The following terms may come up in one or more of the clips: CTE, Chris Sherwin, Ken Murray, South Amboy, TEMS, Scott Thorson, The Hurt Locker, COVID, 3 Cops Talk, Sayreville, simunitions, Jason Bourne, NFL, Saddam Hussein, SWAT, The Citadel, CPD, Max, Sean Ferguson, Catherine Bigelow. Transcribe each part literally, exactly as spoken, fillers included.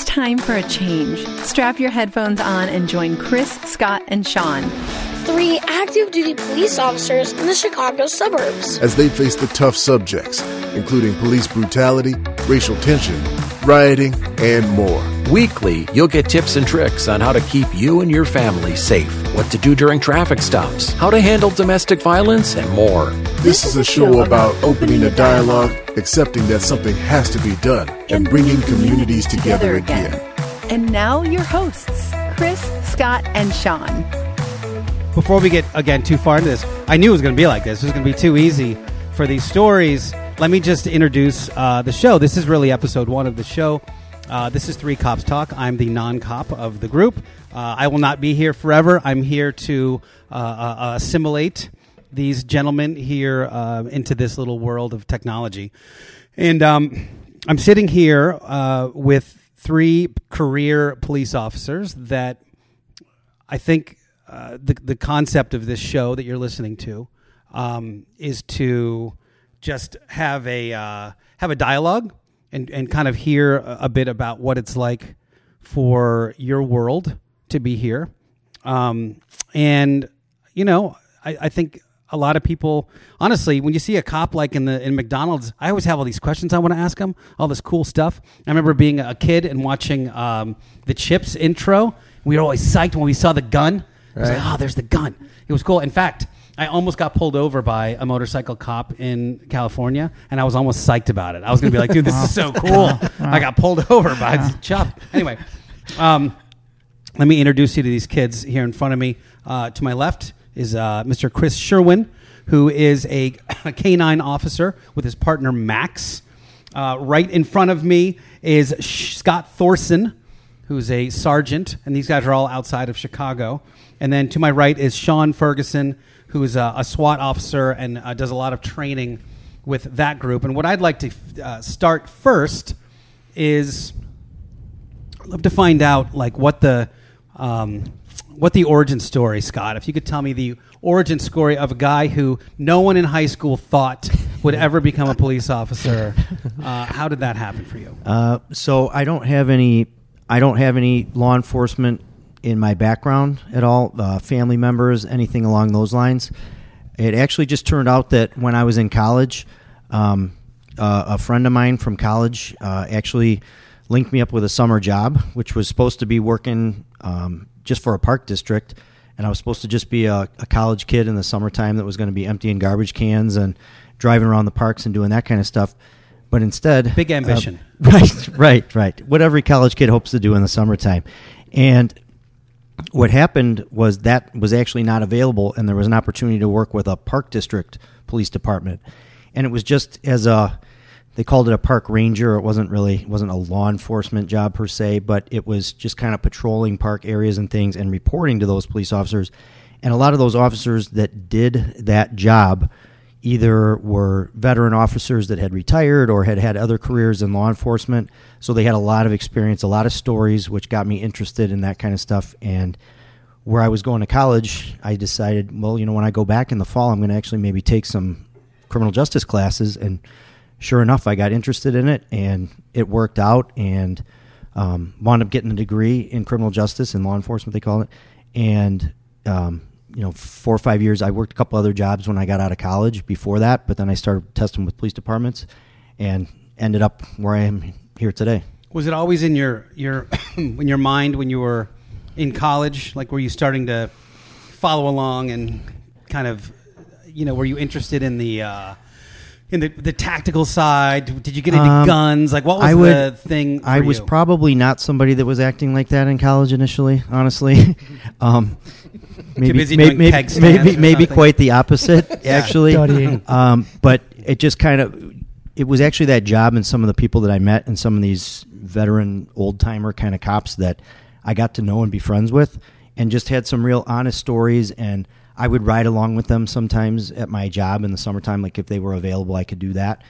It's time for a change. Strap your headphones on and join Chris, Scott, and Sean, three active-duty police officers in the Chicago suburbs, as they face the tough subjects, including police brutality, racial tension, rioting, and more. Weekly, you'll get tips and tricks on how to keep you and your family safe, what to do during traffic stops, how to handle domestic violence, and more. This is a show about opening a dialogue, accepting that something has to be done, and bringing communities together again. And now your hosts, Chris, Scott, and Sean. Before we get, again, too far into this, I knew it was going to be like this. It was going to be too easy for these stories. Let me just introduce uh, the show. This is really episode one of the show. Uh, this is three Cops Talk. I'm the non-cop of the group. Uh, I will not be here forever. I'm here to uh, uh, assimilate these gentlemen here uh, into this little world of technology. And um, I'm sitting here uh, with three career police officers that I think... Uh, the the concept of this show that you're listening to um, is to just have a uh, have a dialogue and, and kind of hear a, a bit about what it's like for your world to be here. Um, and, you know, I, I think a lot of people, honestly, when you see a cop like in the in McDonald's, I always have all these questions I want to ask them, all this cool stuff. I remember being a kid and watching um, the Chips intro. We were always psyched when we saw the gun. Right. I was like, oh, there's the gun. It was cool. In fact, I almost got pulled over by a motorcycle cop in California, and I was almost psyched about it. I was going to be like, dude, this is so cool. I got pulled over by a cop. Anyway, um, let me introduce you to these kids here in front of me. Uh, to my left is uh, Mister Chris Sherwin, who is a, a canine officer with his partner, Max. Uh, right in front of me is Sh- Scott Thorson, who's a sergeant, and these guys are all outside of Chicago. And then to my right is Sean Ferguson, who is a, a SWAT officer and uh, does a lot of training with that group. And what I'd like to uh, start first is I'd love to find out like what the um, what the origin story, Scott. If you could tell me the origin story of a guy who no one in high school thought would ever become a police officer, uh, how did that happen for you? Uh, so I don't have any. I don't have any law enforcement in my background at all, uh, family members, anything along those lines. It actually just turned out that when I was in college, um, uh, a friend of mine from college uh, actually linked me up with a summer job, which was supposed to be working um, just for a park district, and I was supposed to just be a, a college kid in the summertime that was going to be emptying garbage cans and driving around the parks and doing that kind of stuff. But instead... Big ambition. Uh, right, right, right. What every college kid hopes to do in the summertime. And... what happened was that was actually not available, and there was an opportunity to work with a park district police department. And it was just as a, they called it a park ranger. It wasn't really, it wasn't a law enforcement job per se, but it was just kind of patrolling park areas and things and reporting to those police officers. And a lot of those officers that did that job either were veteran officers that had retired or had had other careers in law enforcement. So they had a lot of experience, a lot of stories, which got me interested in that kind of stuff. And where I was going to college, I decided, well, you know, when I go back in the fall, I'm going to actually maybe take some criminal justice classes. And sure enough, I got interested in it, and it worked out, and um, wound up getting a degree in criminal justice and law enforcement, they call it. And, um, you know, four or five years, I worked a couple other jobs when I got out of college before that, but then I started testing with police departments and ended up where I am here today. Was it always in your, your in your mind when you were in college? Like, were you starting to follow along and kind of, you know, were you interested in the uh, in the, the tactical side? Did you get into um, guns? Like, what was I would, the thing for I was you? Probably not somebody that was acting like that in college initially, honestly. um Maybe, Too busy maybe, doing maybe, keg stands maybe, maybe quite the opposite, actually. um, but it just kind of, it was actually that job and some of the people that I met and some of these veteran old-timer kind of cops that I got to know and be friends with, and just had some real honest stories. And I would ride along with them sometimes at my job in the summertime, like if they were available, I could do that.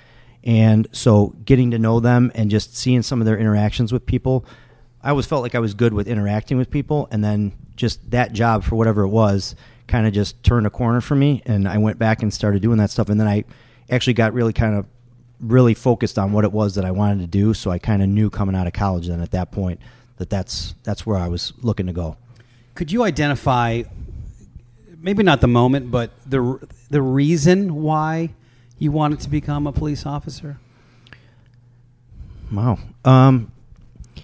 And so getting to know them and just seeing some of their interactions with people, I always felt like I was good with interacting with people, and then just that job, for whatever it was, kind of just turned a corner for me, and I went back and started doing that stuff. And then I actually got really kind of really focused on what it was that I wanted to do. So I kind of knew coming out of college then at that point that that's, that's where I was looking to go. Could you identify, maybe not the moment, but the the reason why you wanted to become a police officer? Wow. Um,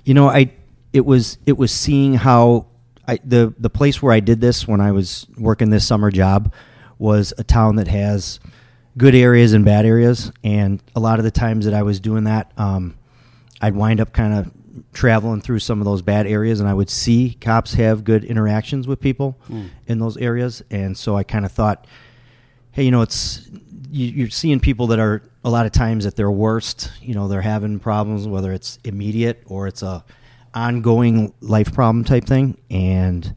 you know, I it was it was seeing how I the, the place where I did this when I was working this summer job was a town that has good areas and bad areas, and a lot of the times that I was doing that, um, I'd wind up kind of traveling through some of those bad areas, and I would see cops have good interactions with people mm. in those areas. And so I kind of thought, hey, you know, it's you, you're seeing people that are a lot of times at their worst, you know, they're having problems, whether it's immediate or it's a ongoing life problem type thing. And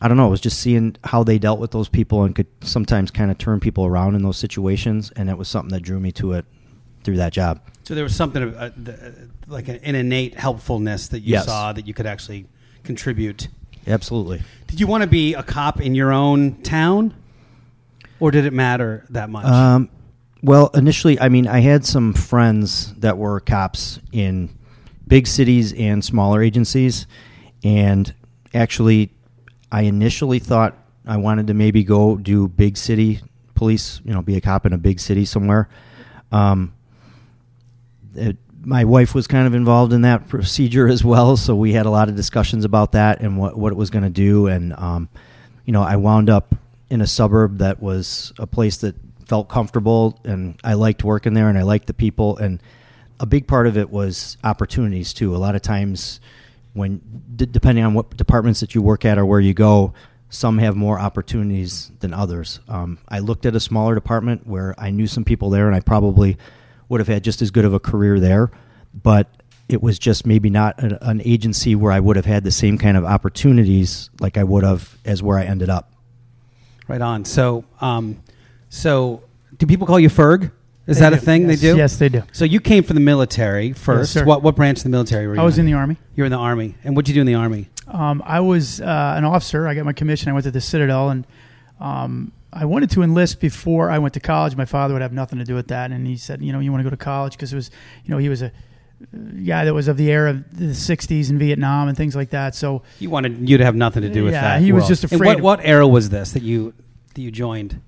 I don't know, it was just seeing how they dealt with those people and could sometimes kind of turn people around in those situations, and it was something that drew me to it through that job. So there was something uh, like an innate helpfulness that you yes. saw that you could actually contribute. Absolutely. Did you want to be a cop in your own town, or did it matter that much? Um, well, initially, I mean, I had some friends that were cops in big cities and smaller agencies, and actually I initially thought I wanted to maybe go do big city police, you know, be a cop in a big city somewhere. Um It, my wife was kind of involved in that procedure as well, so we had a lot of discussions about that and what, what it was going to do. And, um, you know, I wound up in a suburb that was a place that felt comfortable, and I liked working there, and I liked the people. And a big part of it was opportunities, too. A lot of times, when d- depending on what departments that you work at or where you go, some have more opportunities than others. Um, I looked at a smaller department where I knew some people there, and I probably would have had just as good of a career there, but it was just maybe not an, an agency where I would have had the same kind of opportunities like I would have as where I ended up. Right on. So, um, so do people call you Ferg? Is they that do. a thing yes. they do? Yes, they do. So you came from the military first. Yes, what what branch of the military were you in? I was in the Army. You were in the Army. And what did you do in the Army? Um, I was uh, an officer. I got my commission. I went to the Citadel, and um, I wanted to enlist before I went to college. My father would have nothing to do with that, and he said, you know, you want to go to college, because it was, you know, he was a guy that was of the era of the sixties and Vietnam and things like that. So he wanted you to have nothing to do with yeah, that. Yeah, he world. was just afraid. And what, what era was this that you that you joined?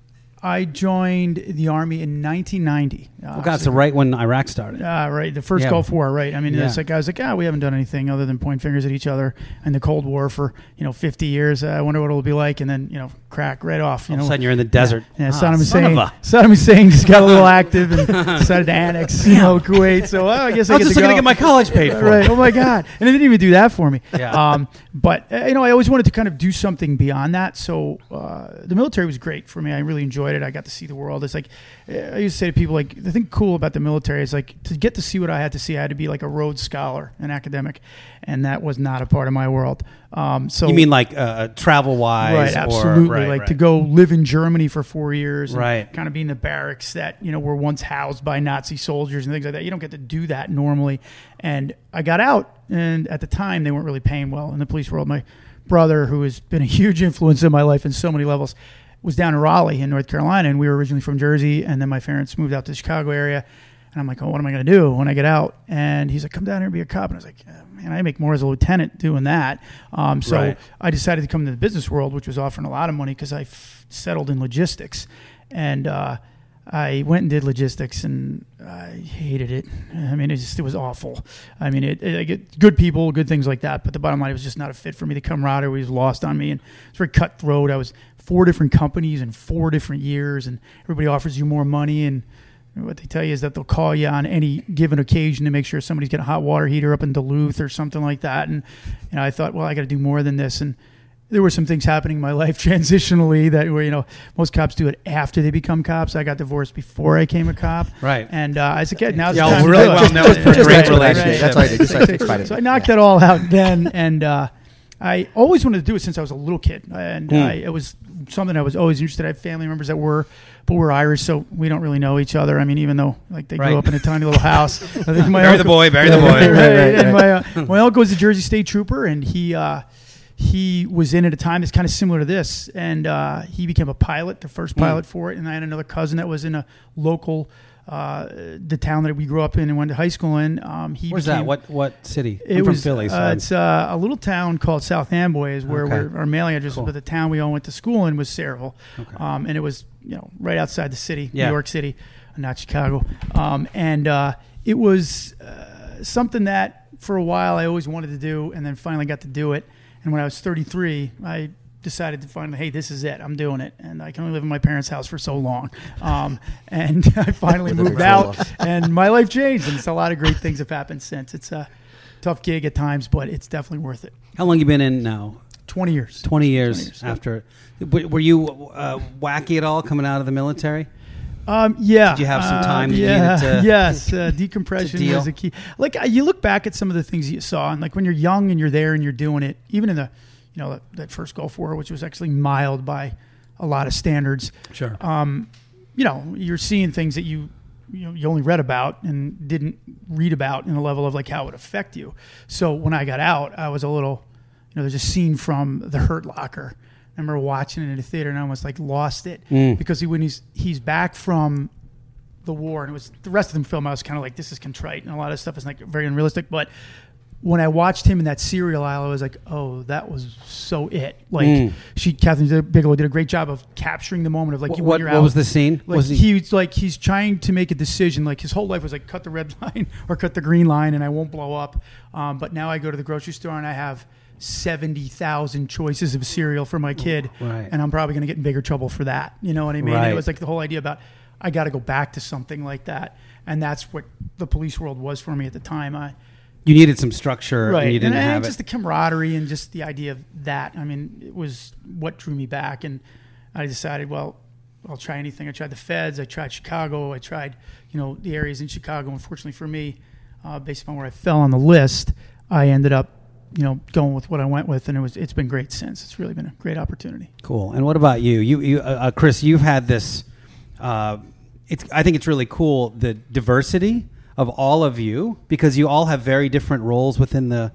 I joined the Army in nineteen ninety. Oh, God, so right when Iraq started. Uh, right, the first yeah. Gulf War, right. I mean, yeah. it's like I was like, ah, we haven't done anything other than point fingers at each other and the Cold War for, you know, fifty years. Uh, I wonder what it'll be like. And then, you know, crack right off. You All know, of a sudden you're in the desert. Yeah, yeah, ah, Saddam Hussein, Saddam Hussein just got a little active and decided to annex, you know, Kuwait. So, well, I guess I, I was get just going to get my college paid for. Right, oh, my God. And they didn't even do that for me. Yeah. Um, but, uh, you know, I always wanted to kind of do something beyond that. So uh, the military was great for me. I really enjoyed it. I got to see the world. It's like I used to say to people, like, the thing cool about the military is, like, to get to see what I had to see, I had to be like a Rhodes Scholar, an academic, and that was not a part of my world. Um, so you mean like uh, travel wise, right? Absolutely, or, right, like right. to go live in Germany for four years, and right? Kind of be in the barracks that you know were once housed by Nazi soldiers and things like that. You don't get to do that normally. And I got out, and at the time they weren't really paying well in the police world. My brother, who has been a huge influence in my life in so many levels, was down in Raleigh in North Carolina, and we were originally from Jersey, and then my parents moved out to the Chicago area, and I'm like, oh, what am I going to do when I get out? And he's like, come down here and be a cop. And I was like, man, I make more as a lieutenant doing that. Um, so right. I decided to come into the business world, which was offering a lot of money, because I f- settled in logistics. And uh, I went and did logistics, and I hated it. I mean, it just it was awful. I mean, it, it, I get good people, good things like that, but the bottom line, it was just not a fit for me. The camaraderie was lost on me, and it was very cutthroat. I was four different companies in four different years, and everybody offers you more money, and what they tell you is that they'll call you on any given occasion to make sure somebody's got a hot water heater up in Duluth or something like that. And you know, I thought, well, I got to do more than this. And there were some things happening in my life transitionally that were, you know, most cops do it after they become cops. I got divorced before I became a cop. Right. And uh, I was like, yeah, now's yeah, the time. Really well known for a great relationship. That's why I decided. So I knocked yeah. that all out then, and uh, I always wanted to do it since I was a little kid, and mm. I, it was something I was always interested in. I had family members that were, but we're Irish, so we don't really know each other. I mean, even though like they right. grew up in a tiny little house. I think my bury uncle, the boy, bury yeah, the boy. Right, right, right, right. My, uh, my uncle was a Jersey State Trooper, and he uh, he was in at a time that's kind of similar to this, and uh, he became a pilot, the first pilot mm. for it. And I had another cousin that was in a local uh, the town that we grew up in and went to high school in. Um, he Where's became, that? What what city? It I'm was, from Philly. So uh, it's uh, a little town called South Amboy is where okay. we're, our mailing address cool. was, but the town we all went to school in was Sayreville. Okay. Um, and it was, you know, right outside the city, yeah. New York City, not Chicago. Um, and uh, it was uh, something that for a while I always wanted to do and then finally got to do it. And when I was thirty-three, I decided to finally, hey, this is it. I'm doing it. And I can only live in my parents' house for so long. Um, and I finally moved out and my life changed. And it's a lot of great things have happened since. It's a tough gig at times, but it's definitely worth it. How long you been in now? twenty years twenty years, twenty years after. Yeah. Were you uh, wacky at all coming out of the military? Um, yeah. Did you have some time uh, you yeah, needed to Yes, uh, decompression was a key. Like uh, you look back at some of the things you saw, and like when you're young and you're there and you're doing it, even in the, you know, that, that first Gulf War, which was actually mild by a lot of standards. Sure. Um, you know, you're seeing things that you, you know, you only read about and didn't read about in the level of like how it would affect you. So when I got out, I was a little, you know, there's a scene from The Hurt Locker. I remember watching it in the theater and I almost like lost it mm. because he, when he's he's back from the war, and it was the rest of the film, I was kind of like, this is contrite and a lot of stuff is like very unrealistic. But when I watched him in that cereal aisle, I was like, oh, that was so it. Like mm. she, Catherine Bigelow, did a great job of capturing the moment of like, what, you, when you're what out, was the scene? Like was he, he was like he's trying to make a decision. Like his whole life was like, cut the red line or cut the green line, and I won't blow up. Um, but now I go to the grocery store and I have seventy thousand choices of cereal for my kid, right. and I'm probably going to get in bigger trouble for that. You know what I mean? Right. It was like the whole idea about, I got to go back to something like that. And that's what the police world was for me at the time. I, you needed some structure, right. and you didn't and, have and just it. Just the camaraderie and just the idea of that. I mean, it was what drew me back. And I decided, well, I'll try anything. I tried the feds. I tried Chicago. I tried, you know, the areas in Chicago. Unfortunately for me, uh, based on where I fell on the list, I ended up, you know, going with what I went with, and it was, it's been great since. It's really been a great opportunity. Cool. And what about you? You, you, uh, Chris, you've had this, uh, it's, I think it's really cool, the diversity of all of you, because you all have very different roles within the,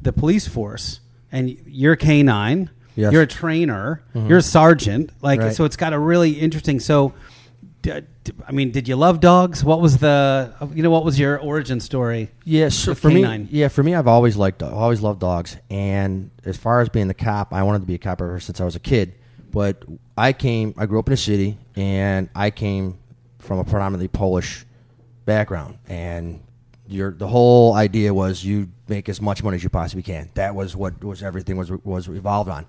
the police force, and you're K nine, yes. you're a trainer, mm-hmm. you're a sergeant. Like, right. so it's got a really interesting, so, d- d- I mean, did you love dogs? What was the, you know, what was your origin story? Yeah, so for K nine? me, yeah, for me, I've always liked, I've always loved dogs. And as far as being the cop, I wanted to be a cop ever since I was a kid. But I came, I grew up in a city, and I came from a predominantly Polish background. And your the whole idea was you make as much money as you possibly can. That was what was everything was was revolved on.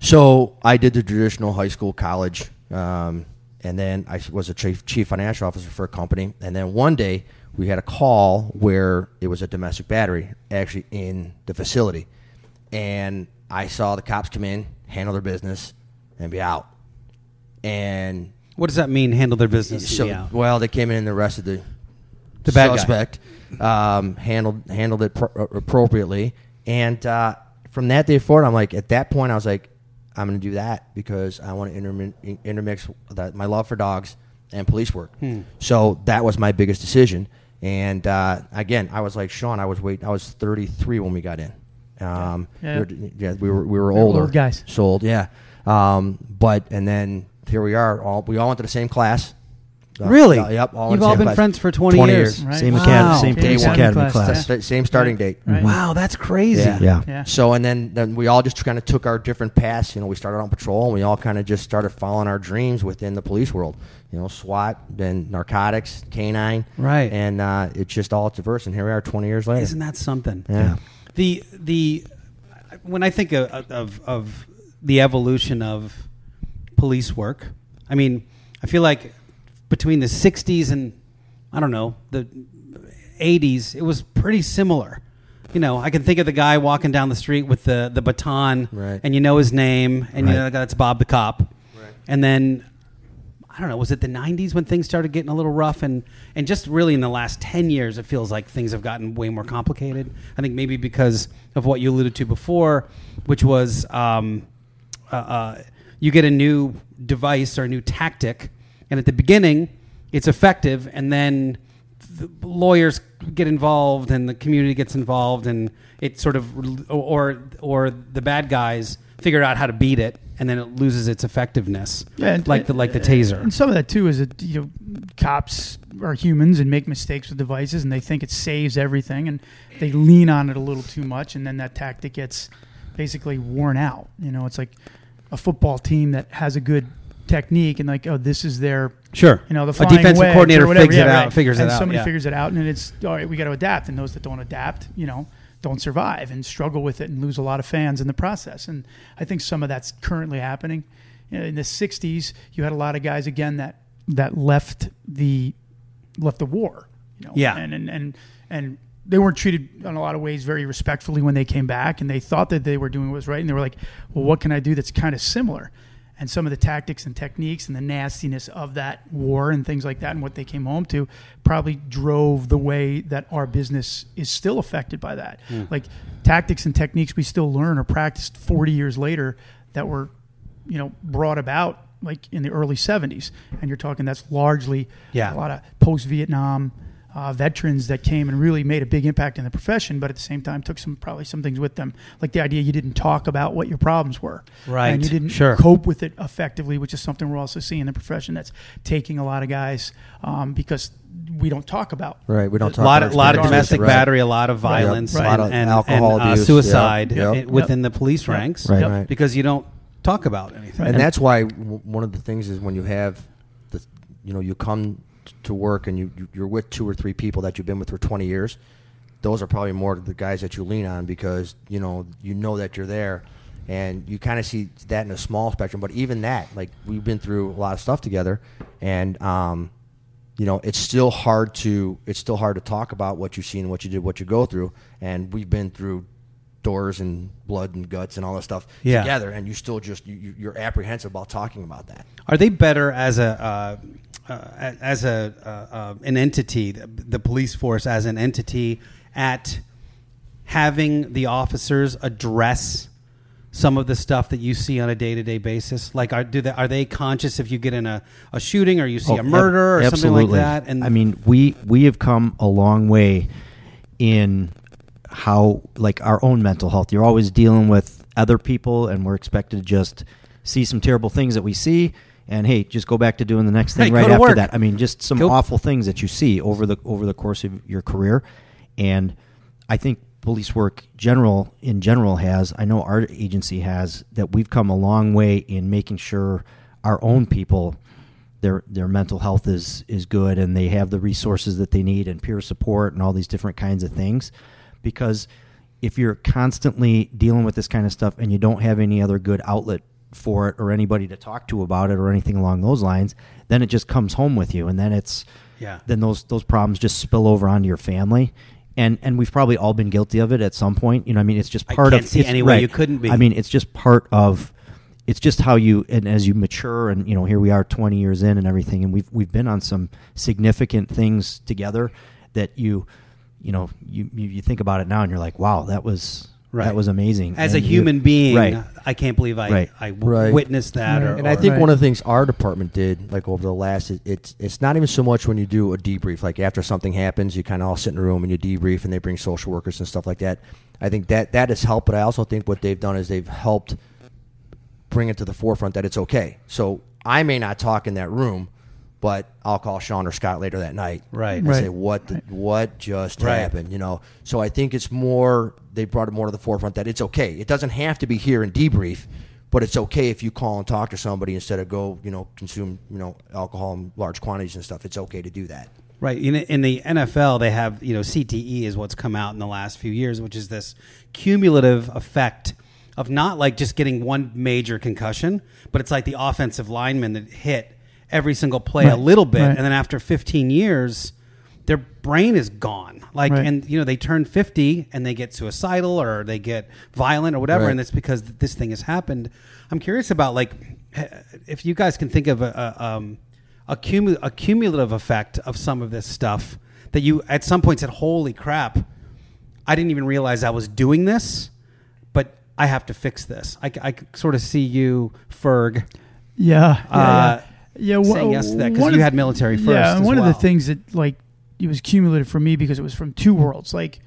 So I did the traditional high school, college. Um, And then I was a chief, chief financial officer for a company. And then one day we had a call where it was a domestic battery actually in the facility. And I saw the cops come in, handle their business, and be out. And what does that mean, handle their business so, and be out? Well, they came in and the rest of the, the suspect um, handled handled it pro- appropriately. And uh, from that day forward, I'm like, at that point, I was like, I'm going to do that because I want to intermi- intermix that, my love for dogs and police work. Hmm. So that was my biggest decision. And uh, again, I was like Sean. I was wait. I was thirty-three when we got in. Um, yeah. We were, yeah, we were we were older. Old guys. Sold. Yeah. Um, but and then here we are. All we all went to the same class. Uh, really? Uh, yep. All You've all been class. friends for twenty, twenty years. years. Right. Same wow. academy, same day one academy class. class. Yeah. Same starting yeah. date. Right. Wow, that's crazy. Yeah. yeah. yeah. So and then, then we all just kind of took our different paths. You know, we started on patrol, and we all kind of just started following our dreams within the police world. You know, SWAT, then narcotics, canine, right? And uh, it's just all diverse. And here we are, twenty years later. Isn't that something? Yeah. yeah. The the when I think of, of of the evolution of police work, I mean, I feel like. Between the sixties and, I don't know, the eighties, it was pretty similar. You know, I can think of the guy walking down the street with the, the baton, right. and you know his name, and right. you know that's Bob the Cop. Right. And then, I don't know, was it the nineties when things started getting a little rough? And, and just really in the last ten years, it feels like things have gotten way more complicated. I think maybe because of what you alluded to before, which was um, uh, uh, you get a new device or a new tactic. And at the beginning, it's effective, and then the lawyers get involved, and the community gets involved, and it sort of, or or the bad guys figured out how to beat it, and then it loses its effectiveness. Yeah, and, like the like the taser. And some of that too is that, you know, cops are humans and make mistakes with devices, and they think it saves everything, and they lean on it a little too much, and then that tactic gets basically worn out. You know, it's like a football team that has a good technique, and like, oh, this is their sure. You know, the flying a defensive coordinator whatever, figures yeah, it right. out, figures and it out, and somebody yeah. figures it out, and it's all right. We got to adapt, and those that don't adapt, you know, don't survive and struggle with it and lose a lot of fans in the process. And I think some of that's currently happening. In the sixties, you had a lot of guys again that that left the left the war, you know, yeah, and and and, and they weren't treated in a lot of ways very respectfully when they came back, and they thought that they were doing what was right, and they were like, well, what can I do that's kind of similar? And some of the tactics and techniques and the nastiness of that war and things like that and what they came home to probably drove the way that our business is still affected by that. Mm. Like tactics and techniques we still learn or practiced forty years later that were, you know, brought about like in the early seventies. And you're talking that's largely yeah. a lot of post-Vietnam uh, veterans that came and really made a big impact in the profession, but at the same time took some probably some things with them, like the idea you didn't talk about what your problems were, right? And you didn't sure. cope with it effectively, which is something we're also seeing in the profession that's taking a lot of guys um, because we don't talk about right. We don't talk a lot, about a lot of domestic right. battery, a lot of violence, right. Right. and, and alcohol and, abuse, uh, suicide yep. Yep. within yep. the police yep. ranks, right. Yep. Right. because you don't talk about anything. And, and that's why w- one of the things is when you have the, you know, you come to work and you, you're with two or three people that you've been with for twenty years, those are probably more the guys that you lean on because, you know, you know that you're there. And you kind of see that in a small spectrum. But even that, like, we've been through a lot of stuff together. And, um, you know, it's still hard to it's still hard to talk about what you've seen, what you did, what you go through. And we've been through doors and blood and guts and all that stuff yeah. together. And you still just, you, you're apprehensive about talking about that. Are they better as a... Uh Uh, as a uh, uh, an entity, the, the police force as an entity, at having the officers address some of the stuff that you see on a day-to-day basis? Like, are do they, are they conscious if you get in a, a shooting or you see oh, a murder ab- or absolutely. Something like that? And I mean, we we have come a long way in how, like, our own mental health. You're always dealing with other people, and we're expected to just see some terrible things that we see. And hey, just go back to doing the next thing hey, right after work. That. I mean, just some go. Awful things that you see over the over the course of your career. And I think police work general in general has, I know our agency has, that we've come a long way in making sure our own people, their their mental health is is good and they have the resources that they need and peer support and all these different kinds of things. Because if you're constantly dealing with this kind of stuff and you don't have any other good outlet for it or anybody to talk to about it or anything along those lines, then it just comes home with you, and then it's yeah then those those problems just spill over onto your family, and and we've probably all been guilty of it at some point, you know. I mean, it's just part I can't of see any way right. you couldn't be. I mean, it's just part of it's just how you, and as you mature, and you know, here we are twenty years in and everything, and we've we've been on some significant things together that you you know you you think about it now and you're like, wow, that was Right. That was amazing. As and a human you, being, right. I can't believe I, right. I w- right. witnessed that. Right. Or, and I think right. one of the things our department did, like over the last, it, it's it's not even so much when you do a debrief. Like after something happens, you kind of all sit in a room and you debrief, and they bring social workers and stuff like that. I think that, that has helped, but I also think what they've done is they've helped bring it to the forefront that it's okay. So I may not talk in that room, but I'll call Sean or Scott later that night right. and right. say, what the, what just right. happened, you know? So I think it's more, they brought it more to the forefront that it's okay. It doesn't have to be here in debrief, but it's okay if you call and talk to somebody instead of go, you know, consume, you know, alcohol in large quantities and stuff. It's okay to do that. Right. In, in the N F L, they have, you know, C T E is what's come out in the last few years, which is this cumulative effect of not like just getting one major concussion, but it's like the offensive lineman that hit every single play right. a little bit, right. and then after fifteen years, their brain is gone. Like, right. and you know, they turn fifty and they get suicidal or they get violent or whatever, right. and it's because this thing has happened. I'm curious about, like, if you guys can think of a, a, um, a, cumul- a cumulative effect of some of this stuff that you at some point said, "Holy crap, I didn't even realize I was doing this, but I have to fix this." I, I sort of see you, Ferg. Yeah. Uh, yeah, yeah. Yeah, well, saying yes to that because you had military first. Yeah, and one well. of the things that, like, it was cumulative for me because it was from two worlds. Like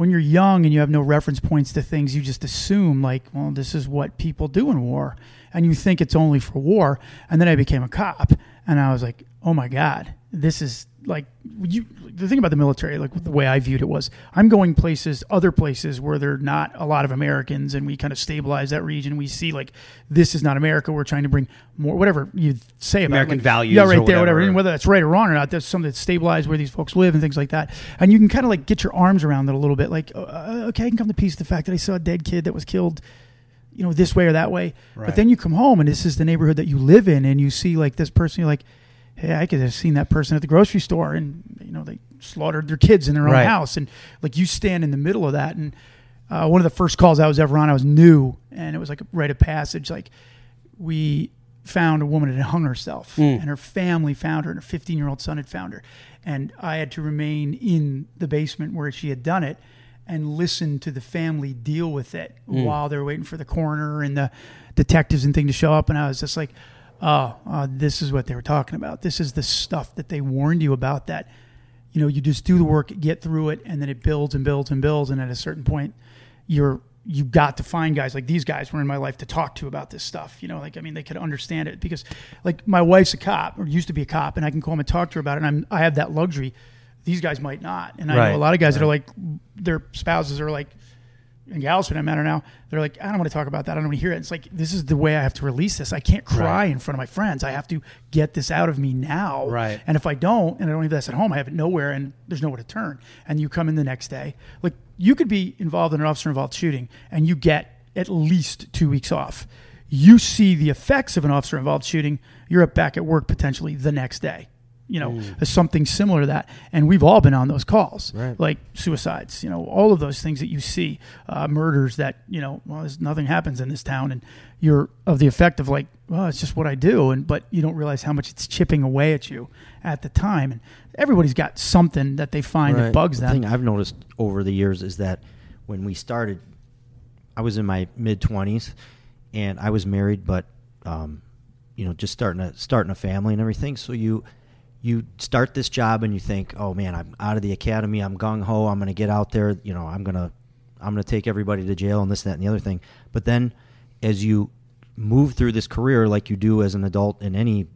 when you're young and you have no reference points to things, you just assume like, well, this is what people do in war. And you think it's only for war. And then I became a cop and I was like, oh my God, this is like, you, the thing about the military, like the way I viewed it was, I'm going places, other places where there are not a lot of Americans, and we kind of stabilize that region. We see like, this is not America. We're trying to bring more, whatever you say about American like, values. Yeah, right there, whatever. whatever. And whether that's right or wrong or not, there's something that stabilized where these folks live and things like that. And you can kind of like get your arms around it a little bit. Like, uh, okay, I can come to peace with the fact that I saw a dead kid that was killed, you know, this way or that way. Right. But then you come home and this is the neighborhood that you live in, and you see like this person, you're like, hey, I could have seen that person at the grocery store, and you know, they slaughtered their kids in their own right. house. And like, you stand in the middle of that. And uh, one of the first calls I was ever on, I was new, and it was like a rite of passage. Like, we found a woman that had hung herself mm. and her family found her, and her fifteen year old son had found her. And I had to remain in the basement where she had done it and listen to the family deal with it mm. while they were waiting for the coroner and the detectives and thing to show up. And I was just like, oh, uh, this is what they were talking about. This is the stuff that they warned you about, that, you know, you just do the work, get through it, and then it builds and builds and builds. And at a certain point, you're, you've got to find guys like these guys were in my life to talk to about this stuff. You know, like, I mean, they could understand it, because like my wife's a cop, or used to be a cop, and I can call them and talk to her about it. And I'm, I have that luxury. These guys might not. And I right, know a lot of guys right. that are like, their spouses are like, and gals for that matter now, they're like, I don't want to talk about that. I don't want to hear it. It's like, this is the way I have to release this. I can't cry right. in front of my friends. I have to get this out of me now. Right. And if I don't, and I don't have this at home, I have it nowhere, and there's nowhere to turn. And you come in the next day. Like, you could be involved in an officer-involved shooting, and you get at least two weeks off. You see the effects of an officer-involved shooting, you're up back at work potentially the next day. You know, mm. something similar to that. And we've all been on those calls, right. like suicides, you know, all of those things that you see, uh, murders that, you know, well, there's nothing happens in this town, and you're of the effect of like, well, it's just what I do. And, but you don't realize how much it's chipping away at you at the time. And everybody's got something that they find right. that bugs them. The thing I've noticed over the years is that when we started, I was in my mid twenties and I was married, but, um, you know, just starting a, starting a family and everything. So you, You start this job and you think, oh man, I'm out of the academy. I'm gung ho. I'm going to get out there. You know, I'm going to, I'm going to take everybody to jail and this, that, and the other thing. But then as you move through this career, like you do as an adult in any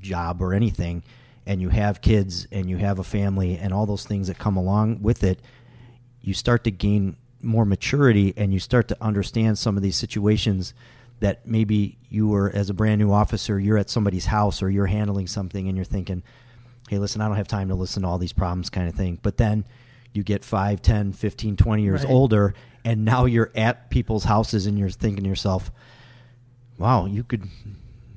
job or anything, and you have kids and you have a family and all those things that come along with it, you start to gain more maturity and you start to understand some of these situations that maybe you were, as a brand new officer, you're at somebody's house or you're handling something and you're thinking, hey, listen, I don't have time to listen to all these problems kind of thing. But then you get five, ten, fifteen, twenty years right. older, and now you're at people's houses and you're thinking to yourself, wow, you could,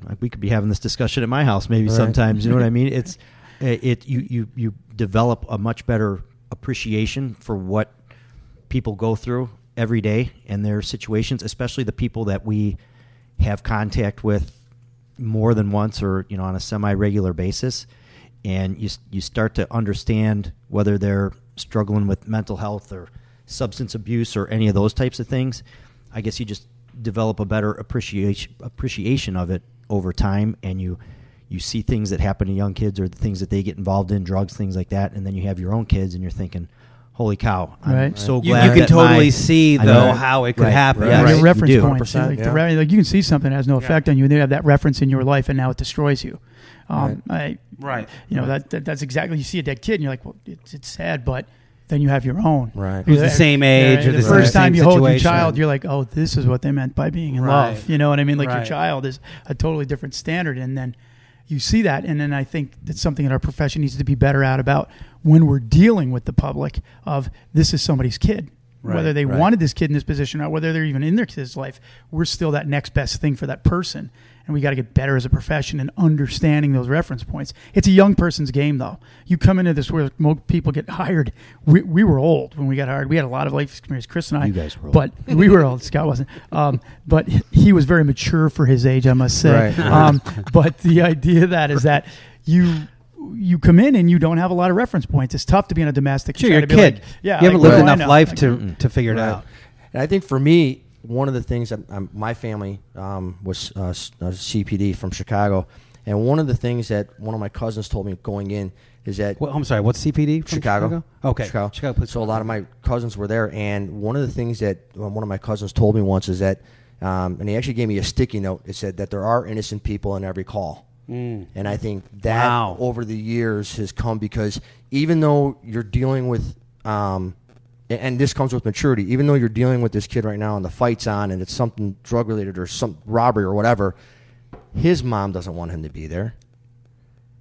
like, we could be having this discussion at my house maybe right. sometimes. You know what I mean? It's, it, you, you, you develop a much better appreciation for what people go through every day and their situations, especially the people that we have contact with more than once or, you know, on a semi-regular basis. And you you start to understand whether they're struggling with mental health or substance abuse or any of those types of things. I guess you just develop a better appreciation appreciation of it over time, and you you see things that happen to young kids or the things that they get involved in, drugs, things like that. And then you have your own kids and you're thinking, holy cow, I'm right. so glad. You, you can totally my, see, though, how it could right, happen. Right, yeah, right. Your reference you point. Like, yeah. re- like you can see something that has no effect yeah. on you, and they have that reference in your life, and now it destroys you. Um, right. I, right. You know, that, that that's exactly, you see a dead kid, and you're like, well, it's, it's sad, but then you have your own. Right. Who's the same age. Yeah, or the, the first time you hold your child, you're like, oh, this is what they meant by being in right. love. You know what I mean? Like right. your child is a totally different standard, and then you see that, and then I think that's something that our profession needs to be better at about when we're dealing with the public of this is somebody's kid. Right, whether they right. wanted this kid in this position or whether they're even in their kid's life, we're still that next best thing for that person. And we got to get better as a profession in understanding those reference points. It's a young person's game, though. You come into this where most people get hired. We, we were old when we got hired. We had a lot of life experience, Chris and I. You guys were old. But we were old. Scott wasn't. Um, but he was very mature for his age, I must say. Right, right. Um, but the idea of that is that you... you come in and you don't have a lot of reference points. It's tough to be in a domestic. Sure, you're a kid. Like, yeah, you like, haven't lived well, enough life to to figure right. it out. And I think for me, one of the things that um, my family um, was uh, C P D from Chicago, And one of the things that one of my cousins told me going in is that... Well, I'm sorry, what's C P D from Chicago? Chicago? Okay, Chicago. Chicago police. So a lot of my cousins were there, and one of the things that one of my cousins told me once is that, um, and he actually gave me a sticky note, it said that there are innocent people in every call. Mm. And I think that wow. over the years has come because even though you're dealing with... Um, and this comes with maturity. Even though you're dealing with this kid right now and the fight's on and it's something drug-related or some robbery or whatever, his mom doesn't want him to be there.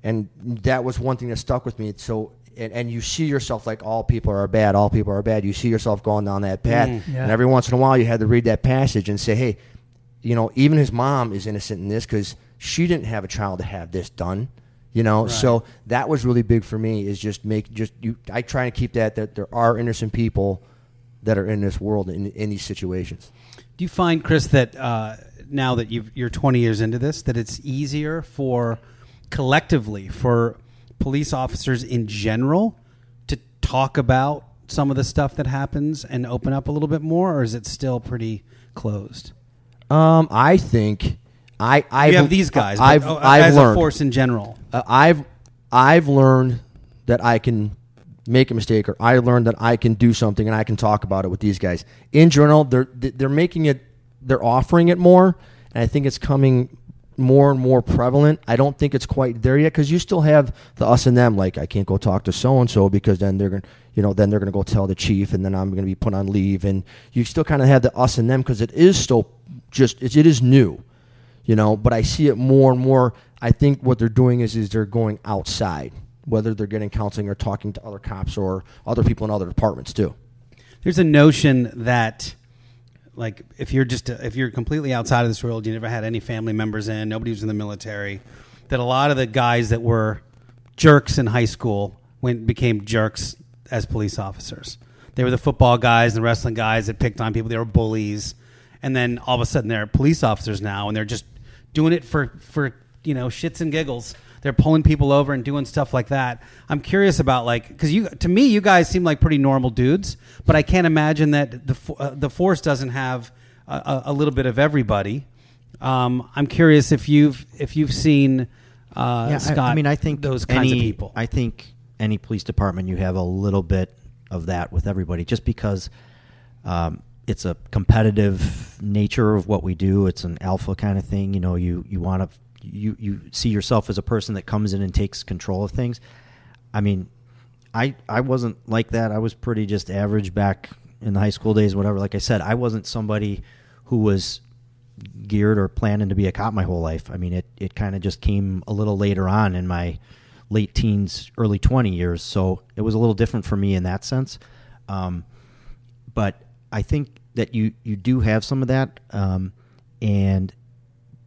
And that was one thing that stuck with me. So, and, and you see yourself like all people are bad, all people are bad. You see yourself going down that path. Mm, yeah. And every once in a while you had to read that passage and say, hey, you know, even his mom is innocent in this because she didn't have a child to have this done. You know, right. So that was really big for me is just make just you. I try to keep that that there are innocent people that are in this world in, in these situations. Do you find, Chris, that uh, now that you've, you're twenty years into this, that it's easier for collectively for police officers in general to talk about some of the stuff that happens and open up a little bit more, or is it still pretty closed? Um, I think. I I've, have these guys. I've but, oh, I've as learned a force in general. Uh, I've I've learned that I can make a mistake, or I learned that I can do something, and I can talk about it with these guys. In general, they're they're making it, they're offering it more, and I think it's coming more and more prevalent. I don't think it's quite there yet because you still have the us and them. Like I can't go talk to so and so because then they're gonna, you know, then they're gonna go tell the chief, and then I'm gonna be put on leave, and you still kind of have the us and them because it is still just it, it is new. You know, but I see it more and more. I think what they're doing is is they're going outside, whether they're getting counseling or talking to other cops or other people in other departments too. There's a notion that, like, if you're just if you're completely outside of this world, you never had any family members in, nobody was in the military, that a lot of the guys that were jerks in high school went became jerks as police officers. They were the football guys and the wrestling guys that picked on people. They were bullies, and then all of a sudden they're police officers now, and they're just doing it for, for, you know, shits and giggles. They're pulling people over and doing stuff like that. I'm curious about, like, because you to me, you guys seem like pretty normal dudes, but I can't imagine that the uh, the force doesn't have a, a little bit of everybody. Um, I'm curious if you've if you've seen uh, yeah, Scott. I, I mean, I think those kinds any, of people. I think any police department you have a little bit of that with everybody, just because. Um, It's a competitive nature of what we do. It's an alpha kind of thing. You know, you, you want to, you, you see yourself as a person that comes in and takes control of things. I mean, I, I wasn't like that. I was pretty just average back in the high school days, whatever. Like I said, I wasn't somebody who was geared or planning to be a cop my whole life. I mean, it, it kind of just came a little later on in my late teens, early twenty years. So it was a little different for me in that sense. Um, but I think that you, you do have some of that, um, and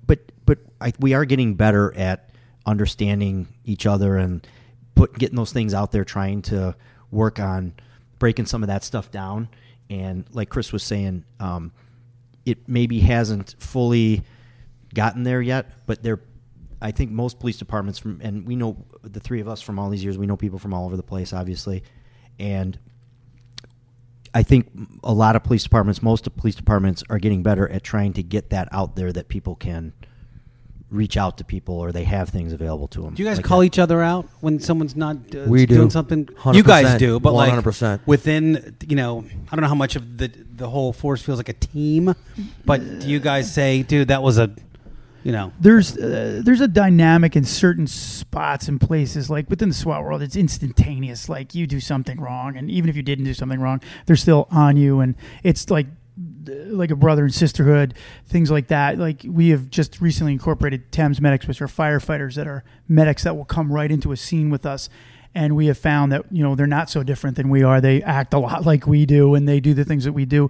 but but I, we are getting better at understanding each other and put getting those things out there, trying to work on breaking some of that stuff down. And like Chris was saying, um, it maybe hasn't fully gotten there yet, but they're, I think most police departments from, and we know the three of us from all these years, we know people from all over the place, obviously, and I think a lot of police departments, most of police departments are getting better at trying to get that out there that people can reach out to people or they have things available to them. Do you guys like call that. Each other out when someone's not uh, we do. doing something? one hundred percent, you guys do, but one hundred percent. Like within, you know, I don't know how much of the the whole force feels like a team, but do you guys say, dude, that was a, you know. There's, uh, there's a dynamic in certain spots and places, like within the SWAT world, it's instantaneous. Like you do something wrong, and even if you didn't do something wrong, they're still on you, and it's like like a brother and sisterhood, things like that. Like we have just recently incorporated TEMS medics, which are firefighters that are medics that will come right into a scene with us, and we have found that, you know, they're not so different than we are. They act a lot like we do, and they do the things that we do.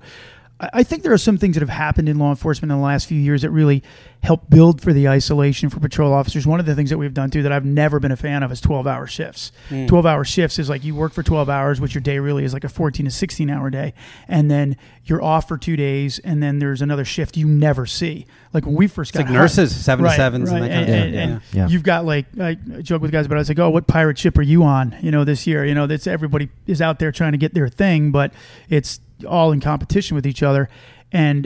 I think there are some things that have happened in law enforcement in the last few years that really help build for the isolation for patrol officers. One of the things that we've done, too, that I've never been a fan of is twelve-hour shifts. Mm. twelve-hour shifts is like you work for twelve hours, which your day really is like a fourteen- to sixteen-hour day, and then you're off for two days, and then there's another shift you never see. Like when we first got hired. It's like nurses, seven to sevens. Right, right, and, and, yeah, and, yeah. and yeah. You've got like, I joke with guys about it, I was like, oh, what pirate ship are you on, you know, this year? You know, that's everybody is out there trying to get their thing, but it's all in competition with each other. And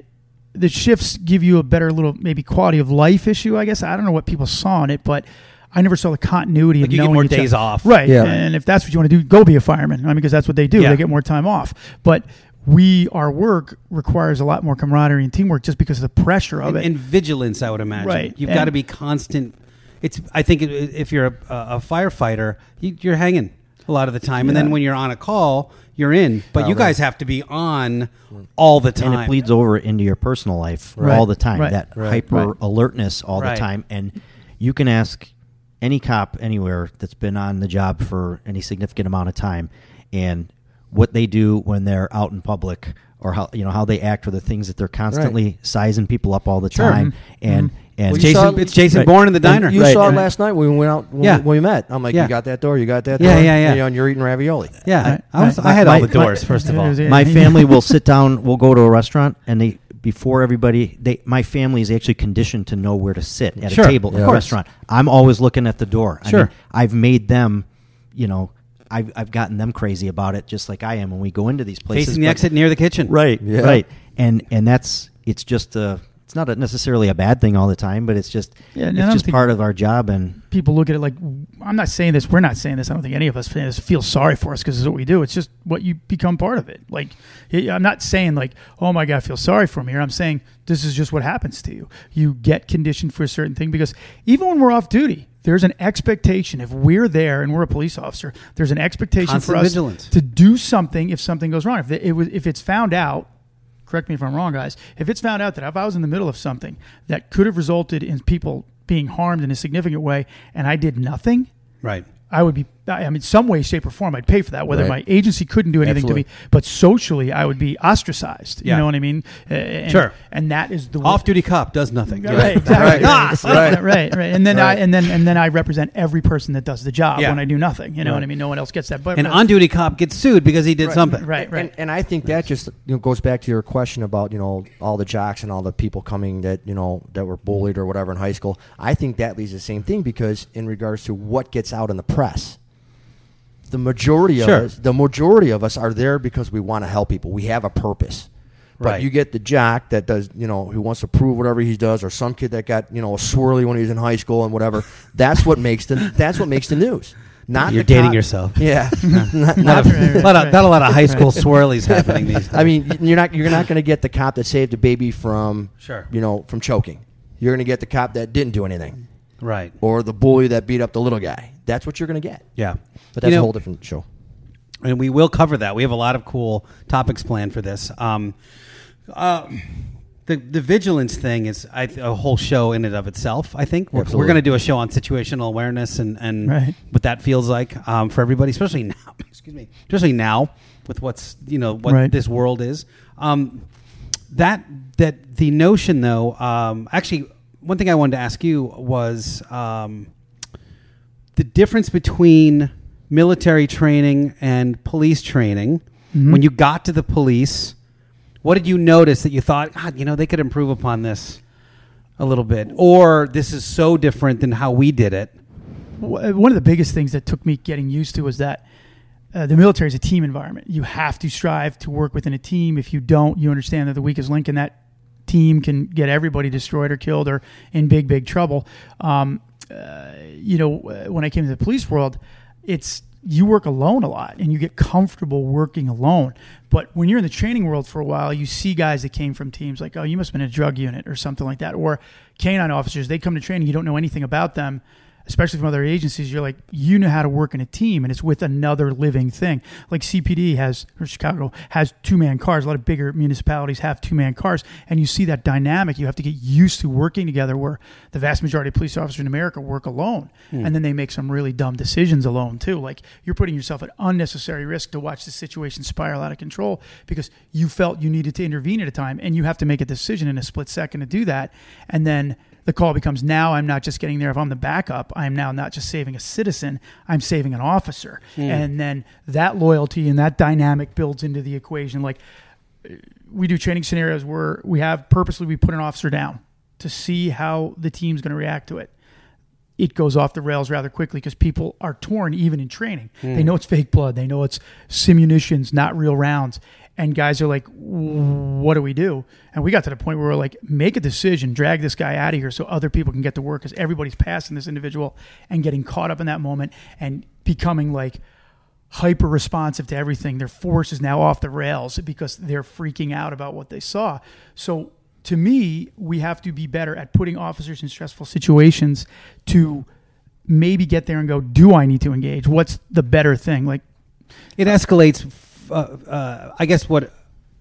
the shifts give you a better little maybe quality of life issue, I guess. I don't know what people saw in it, but I never saw the continuity. Like, of you get more days t- off. Right. Yeah. And if that's what you want to do, go be a fireman. I mean, because that's what they do. Yeah. They get more time off. But we, our work requires a lot more camaraderie and teamwork just because of the pressure of and, it. And vigilance, I would imagine. Right. You've got to be constant. It's. I think it, if you're a, a firefighter, you, you're hanging a lot of the time. Yeah. And then when you're on a call, you're in. But oh, you guys right. have to be on all the time. And it bleeds over into your personal life right. all the time. Right. That right. hyper right. alertness all right. the time. And you can ask any cop anywhere that's been on the job for any significant amount of time and what they do when they're out in public, or how, you know, how they act, or the things that they're constantly right. sizing people up all the sure. time. And mm-hmm. and well, Jason, saw, it's Jason right. Bourne in the diner. And you right. saw it last night when we went out. When yeah. we, when we met. I'm like, yeah. you got that door, you got that yeah, door, yeah, yeah. And, you know, and you're eating ravioli. Yeah, right. I, I, was, I had my, all the doors. My, first of all, my family will sit down. We'll go to a restaurant, and they before everybody, they my family is actually conditioned to know where to sit at sure. a table yeah. at a restaurant. I'm always looking at the door. Sure, I mean, I've made them, you know. I've, I've gotten them crazy about it, just like I am when we go into these places. Facing the but, exit near the kitchen. Right, yeah. right. And and that's, it's just, a, it's not a necessarily a bad thing all the time, but it's just yeah, it's just part of our job. And people look at it like, I'm not saying this, we're not saying this, I don't think any of us feel sorry for us because it's what we do. It's just what you become part of it. Like, I'm not saying like, oh my God, I feel sorry for me here. I'm saying this is just what happens to you. You get conditioned for a certain thing because even when we're off duty, there's an expectation. If we're there and we're a police officer, there's an expectation constant for us vigilance. To do something if something goes wrong. If it, it was, if it's found out, correct me if I'm wrong, guys, if it's found out that if I was in the middle of something that could have resulted in people being harmed in a significant way and I did nothing, right? I would be, I mean, some way, shape, or form, I'd pay for that, whether right. my agency couldn't do anything Absolutely. To me, but socially, I would be ostracized. Yeah. You know what I mean? Uh, and, sure. And that is the off-duty cop does nothing. Right, right. exactly. Right. Right. right, right. And then right. I and then and then I represent every person that does the job yeah. when I do nothing. You know right. what I mean? No one else gets that. But an on-duty cop gets sued because he did right. something. Right, right. And, and I think that just, you know, goes back to your question about, you know, all the jocks and all the people coming that, you know, that were bullied or whatever in high school. I think that leads to the same thing because in regards to what gets out in the press. The majority of sure. us, the majority of us are there because we want to help people. We have a purpose. But right. you get the jock that does, you know, who wants to prove whatever he does, or some kid that got, you know, a swirly when he was in high school and whatever. That's what makes the that's what makes the news. Not you're dating cop. Yourself. Yeah, not, not, not, a, not, a, not a lot of high school swirlies happening these days. I mean, you're not you're not going to get the cop that saved a baby from sure. you know from choking. You're going to get the cop that didn't do anything. Right. Or the bully that beat up the little guy. That's what you're going to get. Yeah. But that's you know, a whole different show. And we will cover that. We have a lot of cool topics planned for this. Um, uh, the the vigilance thing is I, a whole show in and of itself, I think. We're, we're going to do a show on situational awareness and, and right. what that feels like um, for everybody, especially now. Excuse me. Especially now with what's, you know, what right. this world is. Um, that, that the notion, though, um, actually... One thing I wanted to ask you was um, the difference between military training and police training. Mm-hmm. When you got to the police, what did you notice that you thought, God, you know, they could improve upon this a little bit? Or this is so different than how we did it? One of the biggest things that took me getting used to was that Uh, the military is a team environment. You have to strive to work within a team. If you don't, you understand that the weakest link in that team can get everybody destroyed or killed or in big, big trouble. Um, uh, you know, when I came to the police world, it's you work alone a lot and you get comfortable working alone. But when you're in the training world for a while, you see guys that came from teams like, oh, you must have been a drug unit or something like that. Or canine officers, they come to training, you don't know anything about them, especially from other agencies. You're like, you know how to work in a team, and it's with another living thing. Like C P D has, or Chicago has two-man cars. A lot of bigger municipalities have two-man cars, and you see that dynamic. You have to get used to working together, where the vast majority of police officers in America work alone, mm. and then they make some really dumb decisions alone too. Like, you're putting yourself at unnecessary risk to watch the situation spiral out of control because you felt you needed to intervene at a time, and you have to make a decision in a split second to do that. And then the call becomes, now I'm not just getting there. If I'm the backup, I'm now not just saving a citizen, I'm saving an officer. Mm. And then that loyalty and that dynamic builds into the equation. Like, we do training scenarios where we have purposely, we put an officer down to see how the team's going to react to it. It goes off the rails rather quickly because people are torn even in training. Mm. They know it's fake blood. They know it's simunitions, not real rounds. And guys are like, what do we do? And we got to the point where we're like, make a decision, drag this guy out of here so other people can get to work, because everybody's passing this individual and getting caught up in that moment and becoming like hyper responsive to everything. Their force is now off the rails because they're freaking out about what they saw. So to me, we have to be better at putting officers in stressful situations to maybe get there and go, do I need to engage? What's the better thing? Like, it escalates. Uh, uh, I guess what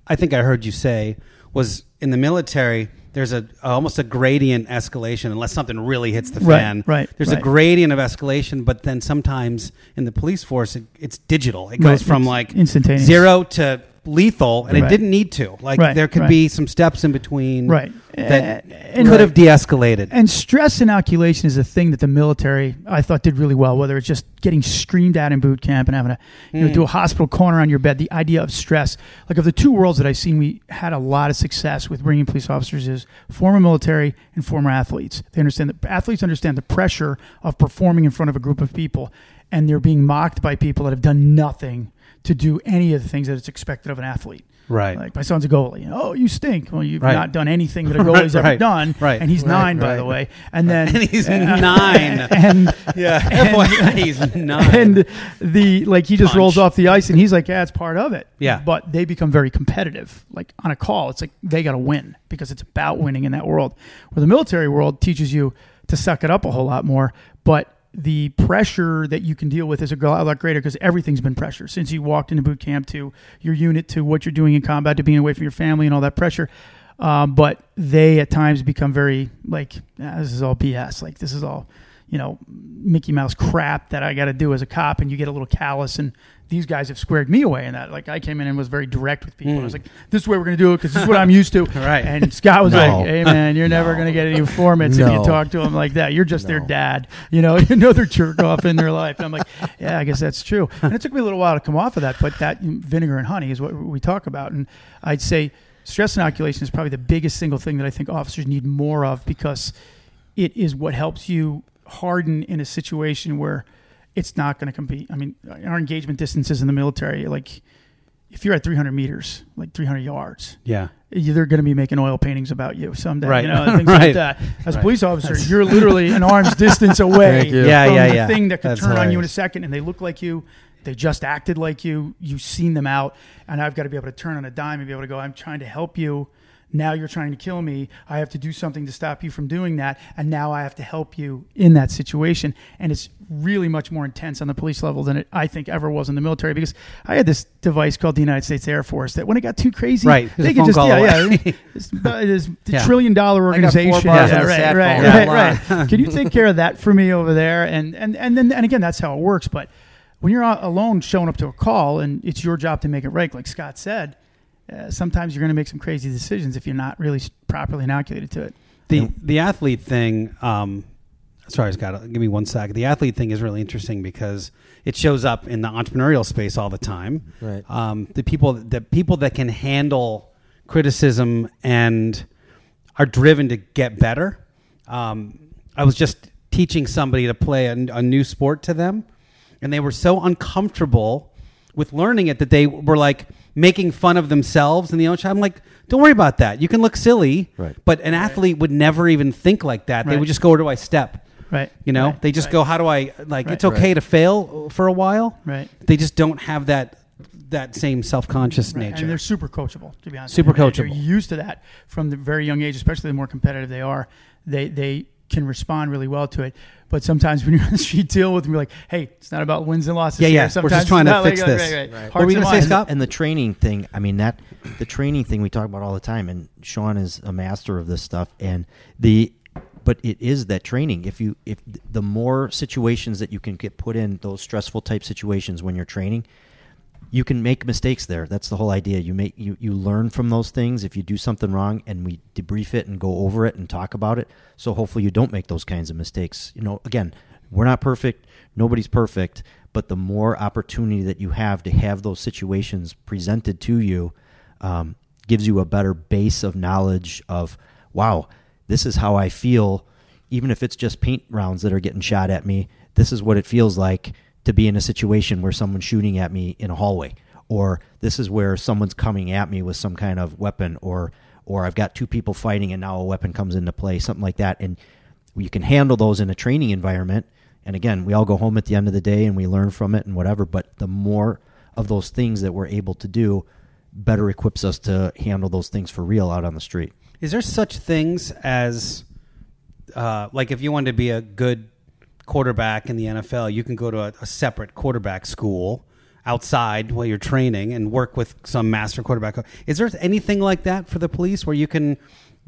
I think I heard you say was, in the military, there's a almost a gradient escalation unless something really hits the fan. Right, right, there's right. a gradient of escalation, but then sometimes in the police force, it, it's digital. It goes right. from it's like instantaneous. Zero to lethal, and right. it didn't need to. Like right, there could right. be some steps in between right. that and, could have right. de-escalated. And stress inoculation is a thing that the military, I thought, did really well, whether it's just getting streamed out in boot camp and having to you mm. know, do a hospital corner on your bed. The idea of stress, like of the two worlds that I've seen, we had a lot of success with bringing police officers is former military and former athletes. They understand that athletes understand the pressure of performing in front of a group of people, and they're being mocked by people that have done nothing to do any of the things that it's expected of an athlete. Right. Like, my son's a goalie. Oh, you stink. Well, you've right. not done anything that a goalie's right. ever done. Right. And he's right. nine, right. by the way. And right. then... And he's uh, nine. And... yeah. And, he's nine. And the, like, he just Punch. rolls off the ice, and he's like, yeah, it's part of it. Yeah. But they become very competitive. Like, on a call, it's like, they got to win, because it's about winning in that world. Where the military world teaches you to suck it up a whole lot more, but the pressure that you can deal with is a lot greater, because everything's been pressure since you walked into boot camp, to your unit, to what you're doing in combat, to being away from your family and all that pressure. Um, but they at times become very like, ah, this is all B S. Like, this is all, you know, Mickey Mouse crap that I got to do as a cop. And you get a little callous, and these guys have squared me away in that. Like, I came in and was very direct with people. Mm. And I was like, this is the way we're going to do it, because this is what I'm used to. Right. And Scott was no. like, hey, man, you're no. never going to get any informants no. if you talk to them like that. You're just no. their dad. You know, you know they're jerk off in their life. And I'm like, yeah, I guess that's true. And it took me a little while to come off of that, but that vinegar and honey is what we talk about. And I'd say stress inoculation is probably the biggest single thing that I think officers need more of, because it is what helps you harden in a situation where it's not going to compete. I mean, our engagement distances in the military, like if you're at three hundred meters, like three hundred yards, yeah, they're going to be making oil paintings about you someday, right? You know, things right. like that. As a right. police officer, that's you're literally an arm's distance away from yeah, yeah, the yeah. thing that could that's turn hilarious. On you in a second, and they look like you. They just acted like you. You've seen them out, and I've got to be able to turn on a dime and be able to go, I'm trying to help you. Now you're trying to kill me. I have to do something to stop you from doing that. And now I have to help you in that situation. And it's really much more intense on the police level than it, I think, ever was in the military, because I had this device called the United States Air Force that when it got too crazy, right. they could just, yeah, yeah, it's, it's a yeah. trillion dollar organization. I got four bars yeah, on yeah, the right, right, right, right, right. Can you take care of that for me over there? And, and, and then, and again, that's how it works. But when you're alone showing up to a call and it's your job to make it right, like Scott said, Uh, sometimes you're going to make some crazy decisions if you're not really properly inoculated to it. The yeah. the athlete thing, um, sorry, Scott, give me one sec. The athlete thing is really interesting because it shows up in the entrepreneurial space all the time. Right. Um, the people, the people that can handle criticism and are driven to get better. Um, I was just teaching somebody to play a, a new sport to them, and they were so uncomfortable with learning it that they were like making fun of themselves in the own shot. I'm like, don't worry about that. You can look silly, right. but an athlete right. would never even think like that. Right. They would just go, where do I step? Right. You know, right. they just right. go, how do I, like, right. it's okay right. to fail for a while. Right. They just don't have that that same self-conscious right. nature. And they're super coachable, to be honest. Super coachable. They're used to that from the very young age, especially the more competitive they are. They, they, can respond really well to it. But sometimes when you're on the street deal with them, you're like, hey, it's not about wins and losses. Yeah, yeah. Sometimes we're just trying to fix like, this. Right, right, right. Right. What were you going to say, Scott? And the training thing, I mean, that the training thing we talk about all the time, and Sean is a master of this stuff. And the, but it is that training. If you, if the more situations that you can get put in, those stressful type situations when you're training, you can make mistakes there. That's the whole idea. You make, you, you learn from those things. If you do something wrong, and we debrief it and go over it and talk about it. So hopefully you don't make those kinds of mistakes. You know, again, we're not perfect. Nobody's perfect, but the more opportunity that you have to have those situations presented to you, um, gives you a better base of knowledge of, wow, this is how I feel. Even if it's just paint rounds that are getting shot at me, this is what it feels like to be in a situation where someone's shooting at me in a hallway, or this is where someone's coming at me with some kind of weapon, or or I've got two people fighting and now a weapon comes into play, something like that. And you can handle those in a training environment. And again, we all go home at the end of the day and we learn from it and whatever, but the more of those things that we're able to do, better equips us to handle those things for real out on the street. Is there such things as, uh, like if you wanted to be a good quarterback in the N F L, you can go to a, a separate quarterback school outside while you're training and work with some master quarterback. Is there anything like that for the police where you can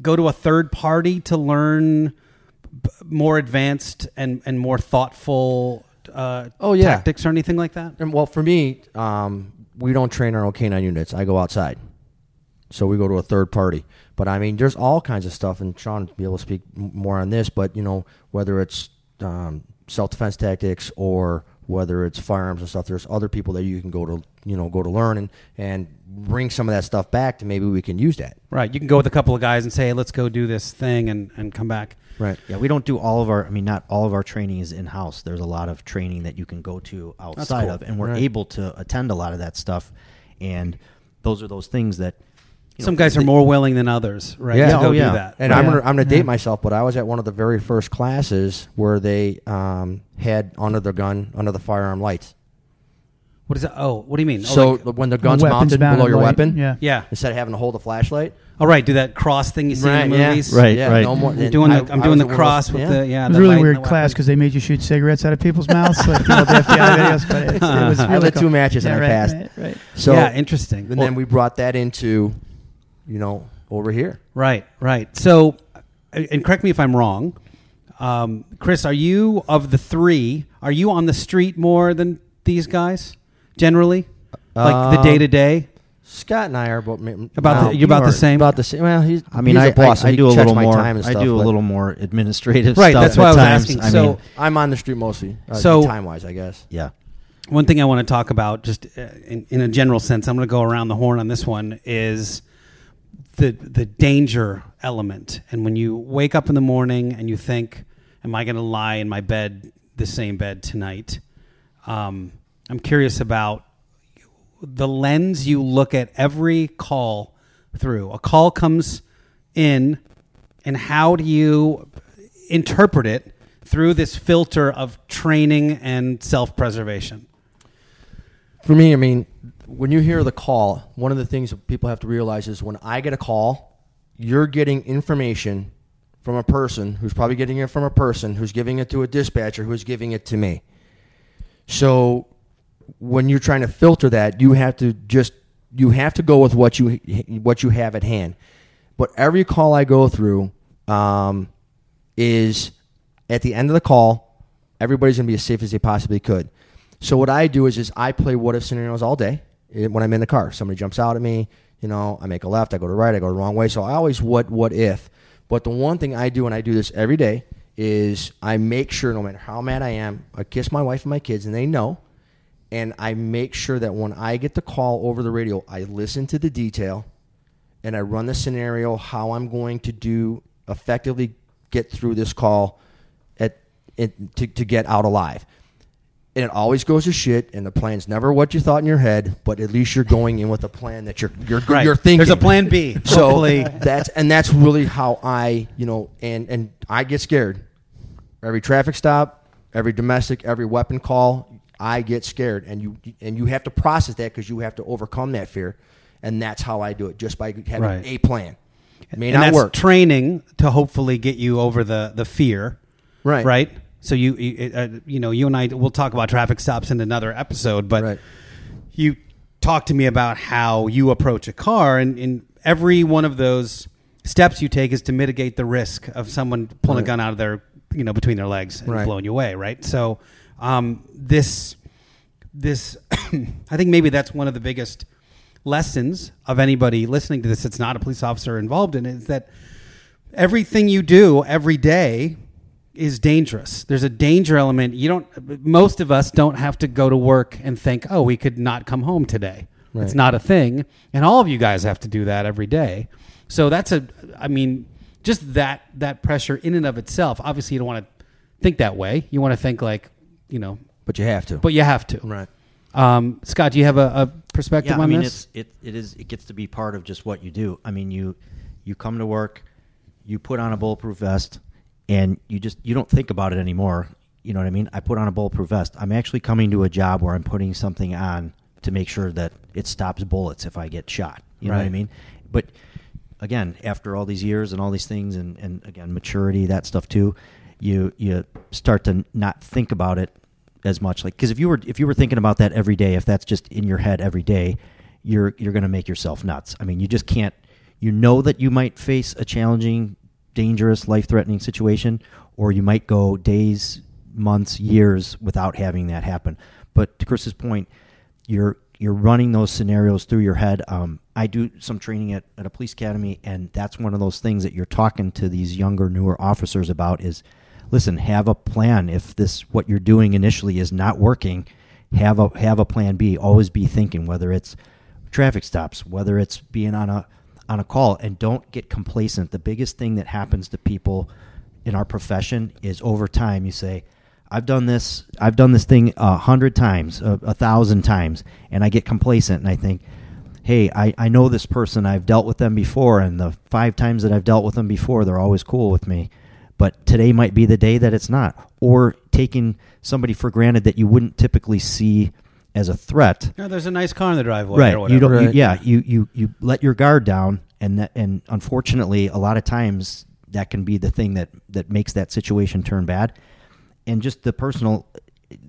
go to a third party to learn b- more advanced and, and more thoughtful uh, oh, yeah. tactics or anything like that? And, well, for me, um, we don't train our own canine units. I go outside. So we go to a third party. But, I mean, there's all kinds of stuff, and Sean will be able to speak more on this, but, you know, whether it's um, self-defense tactics or whether it's firearms and stuff, there's other people that you can go to, you know, go to learn and, and bring some of that stuff back to maybe we can use that. Right. You can go with a couple of guys and say, hey, let's go do this thing and, and come back. Right. Yeah, we don't do all of our, I mean, not all of our training is in-house. There's a lot of training that you can go to outside cool. of, and we're right. able to attend a lot of that stuff, and those are those things that, you know, some guys are more willing than others, right? Yeah, to go oh, yeah. do that. And right. I'm gonna, I'm gonna date yeah. myself, but I was at one of the very first classes where they um, had under the gun, under the firearm lights. What is that? Oh, what do you mean? So oh, like, when the gun's mounted below your light. weapon, yeah. yeah, instead of having to hold a flashlight. All right, do that cross thing you see right, in the movies. Yeah. Right, yeah, right. No more, doing I, the, I'm I doing the cross with, with yeah. the yeah. It was a really weird class because they made you shoot cigarettes out of people's mouths, like you know, the F B I videos. But it's, it was really I had cool. two matches yeah, and I passed. Right, right. So yeah, interesting. And well, then we brought that into, you know, over here. Right, right. So, and correct me if I'm wrong, um, Chris. Are you of the three? Are you on the street more than these guys generally, like um, the day to day? Scott and I are both about no, the, you about the same. About the same. Well, he's, I mean, he's I, a boss. I, I, I do a little more. Time and stuff, I do a little more administrative. Right. Stuff that's why I was asking. I so mean, I'm on the street mostly. Uh, so time wise, I guess. Yeah. One thing I want to talk about, just in, in a general sense, I'm going to go around the horn on this one, is the the danger element. And when you wake up in the morning and you think, "Am I going to lie in my bed, the same bed tonight?" Um, I'm curious about the lens you look at every call through. A call comes in, and how do you interpret it through this filter of training and self-preservation? For me, I mean, when you hear the call, one of the things that people have to realize is when I get a call, you're getting information from a person who's probably getting it from a person who's giving it to a dispatcher who's giving it to me. So when you're trying to filter that, you have to just you have to go with what you what you have at hand. But every call I go through um, is at the end of the call, everybody's going to be as safe as they possibly could. So what I do is is I play what if scenarios all day when I'm in the car. Somebody jumps out at me, you know, I make a left, I go to right, I go the wrong way. So I always what what if. But the one thing I do, and I do this every day, is I make sure no matter how mad I am, I kiss my wife and my kids, and they know. And I make sure that when I get the call over the radio, I listen to the detail and I run the scenario how I'm going to do effectively get through this call at it, to, to get out alive. And it always goes to shit, and the plan's never what you thought in your head, but at least you're going in with a plan that you're you're, right. you're thinking. There's a plan B. So that's and that's really how I, you know, and, and I get scared. Every traffic stop, every domestic, every weapon call, I get scared, and you and you have to process that because you have to overcome that fear, and that's how I do it, just by having right. a plan. It may and not that's work. Training to hopefully get you over the, the fear, right? Right. So you you, uh, you know you and I we'll talk about traffic stops in another episode, but right. you talked to me about how you approach a car, and in every one of those steps you take is to mitigate the risk of someone pulling right. a gun out of their you know between their legs and right. blowing you away, right? So. Um, this, this, I think maybe that's one of the biggest lessons of anybody listening to this. It's not a police officer involved in it. Is that everything you do every day is dangerous. There's a danger element. You don't, most of us don't have to go to work and think, oh, we could not come home today. Right. It's not a thing. And all of you guys have to do that every day. So that's a, I mean, just that, that pressure in and of itself. Obviously you don't want to think that way. You want to think like, you know, but you have to. But you have to. Right. Um, Scott, do you have a, a perspective yeah, on I mean, this? It's, it, it is. It gets to be part of just what you do. I mean, you you come to work, you put on a bulletproof vest, and you just you don't think about it anymore. You know what I mean? I put on a bulletproof vest. I'm actually coming to a job where I'm putting something on to make sure that it stops bullets if I get shot. You right. know what I mean? But again, after all these years and all these things, and, and again, maturity, that stuff too, you you start to not think about it as much. Like, because if you were if you were thinking about that every day, if that's just in your head every day, you're you're going to make yourself nuts. I mean, you just can't. You know that you might face a challenging, dangerous, life-threatening situation, or you might go days, months, years without having that happen. But to Chris's point, you're you're running those scenarios through your head. Um, I do some training at, at a police academy, and that's one of those things that you're talking to these younger, newer officers about is, listen, have a plan. If this what you're doing initially is not working, have a have a plan B. Always be thinking, whether it's traffic stops, whether it's being on a on a call, and don't get complacent. The biggest thing that happens to people in our profession is over time you say, I've done this, I've done this thing a hundred times, a, a thousand times, and I get complacent and I think, hey, I, I know this person, I've dealt with them before, and the five times that I've dealt with them before, they're always cool with me. But today might be the day that it's not. Or taking somebody for granted that you wouldn't typically see as a threat. No, there's a nice car in the driveway, right? Or whatever. You don't, right. You, yeah, you, you you let your guard down, and that, and unfortunately, a lot of times that can be the thing that, that makes that situation turn bad. And just the personal,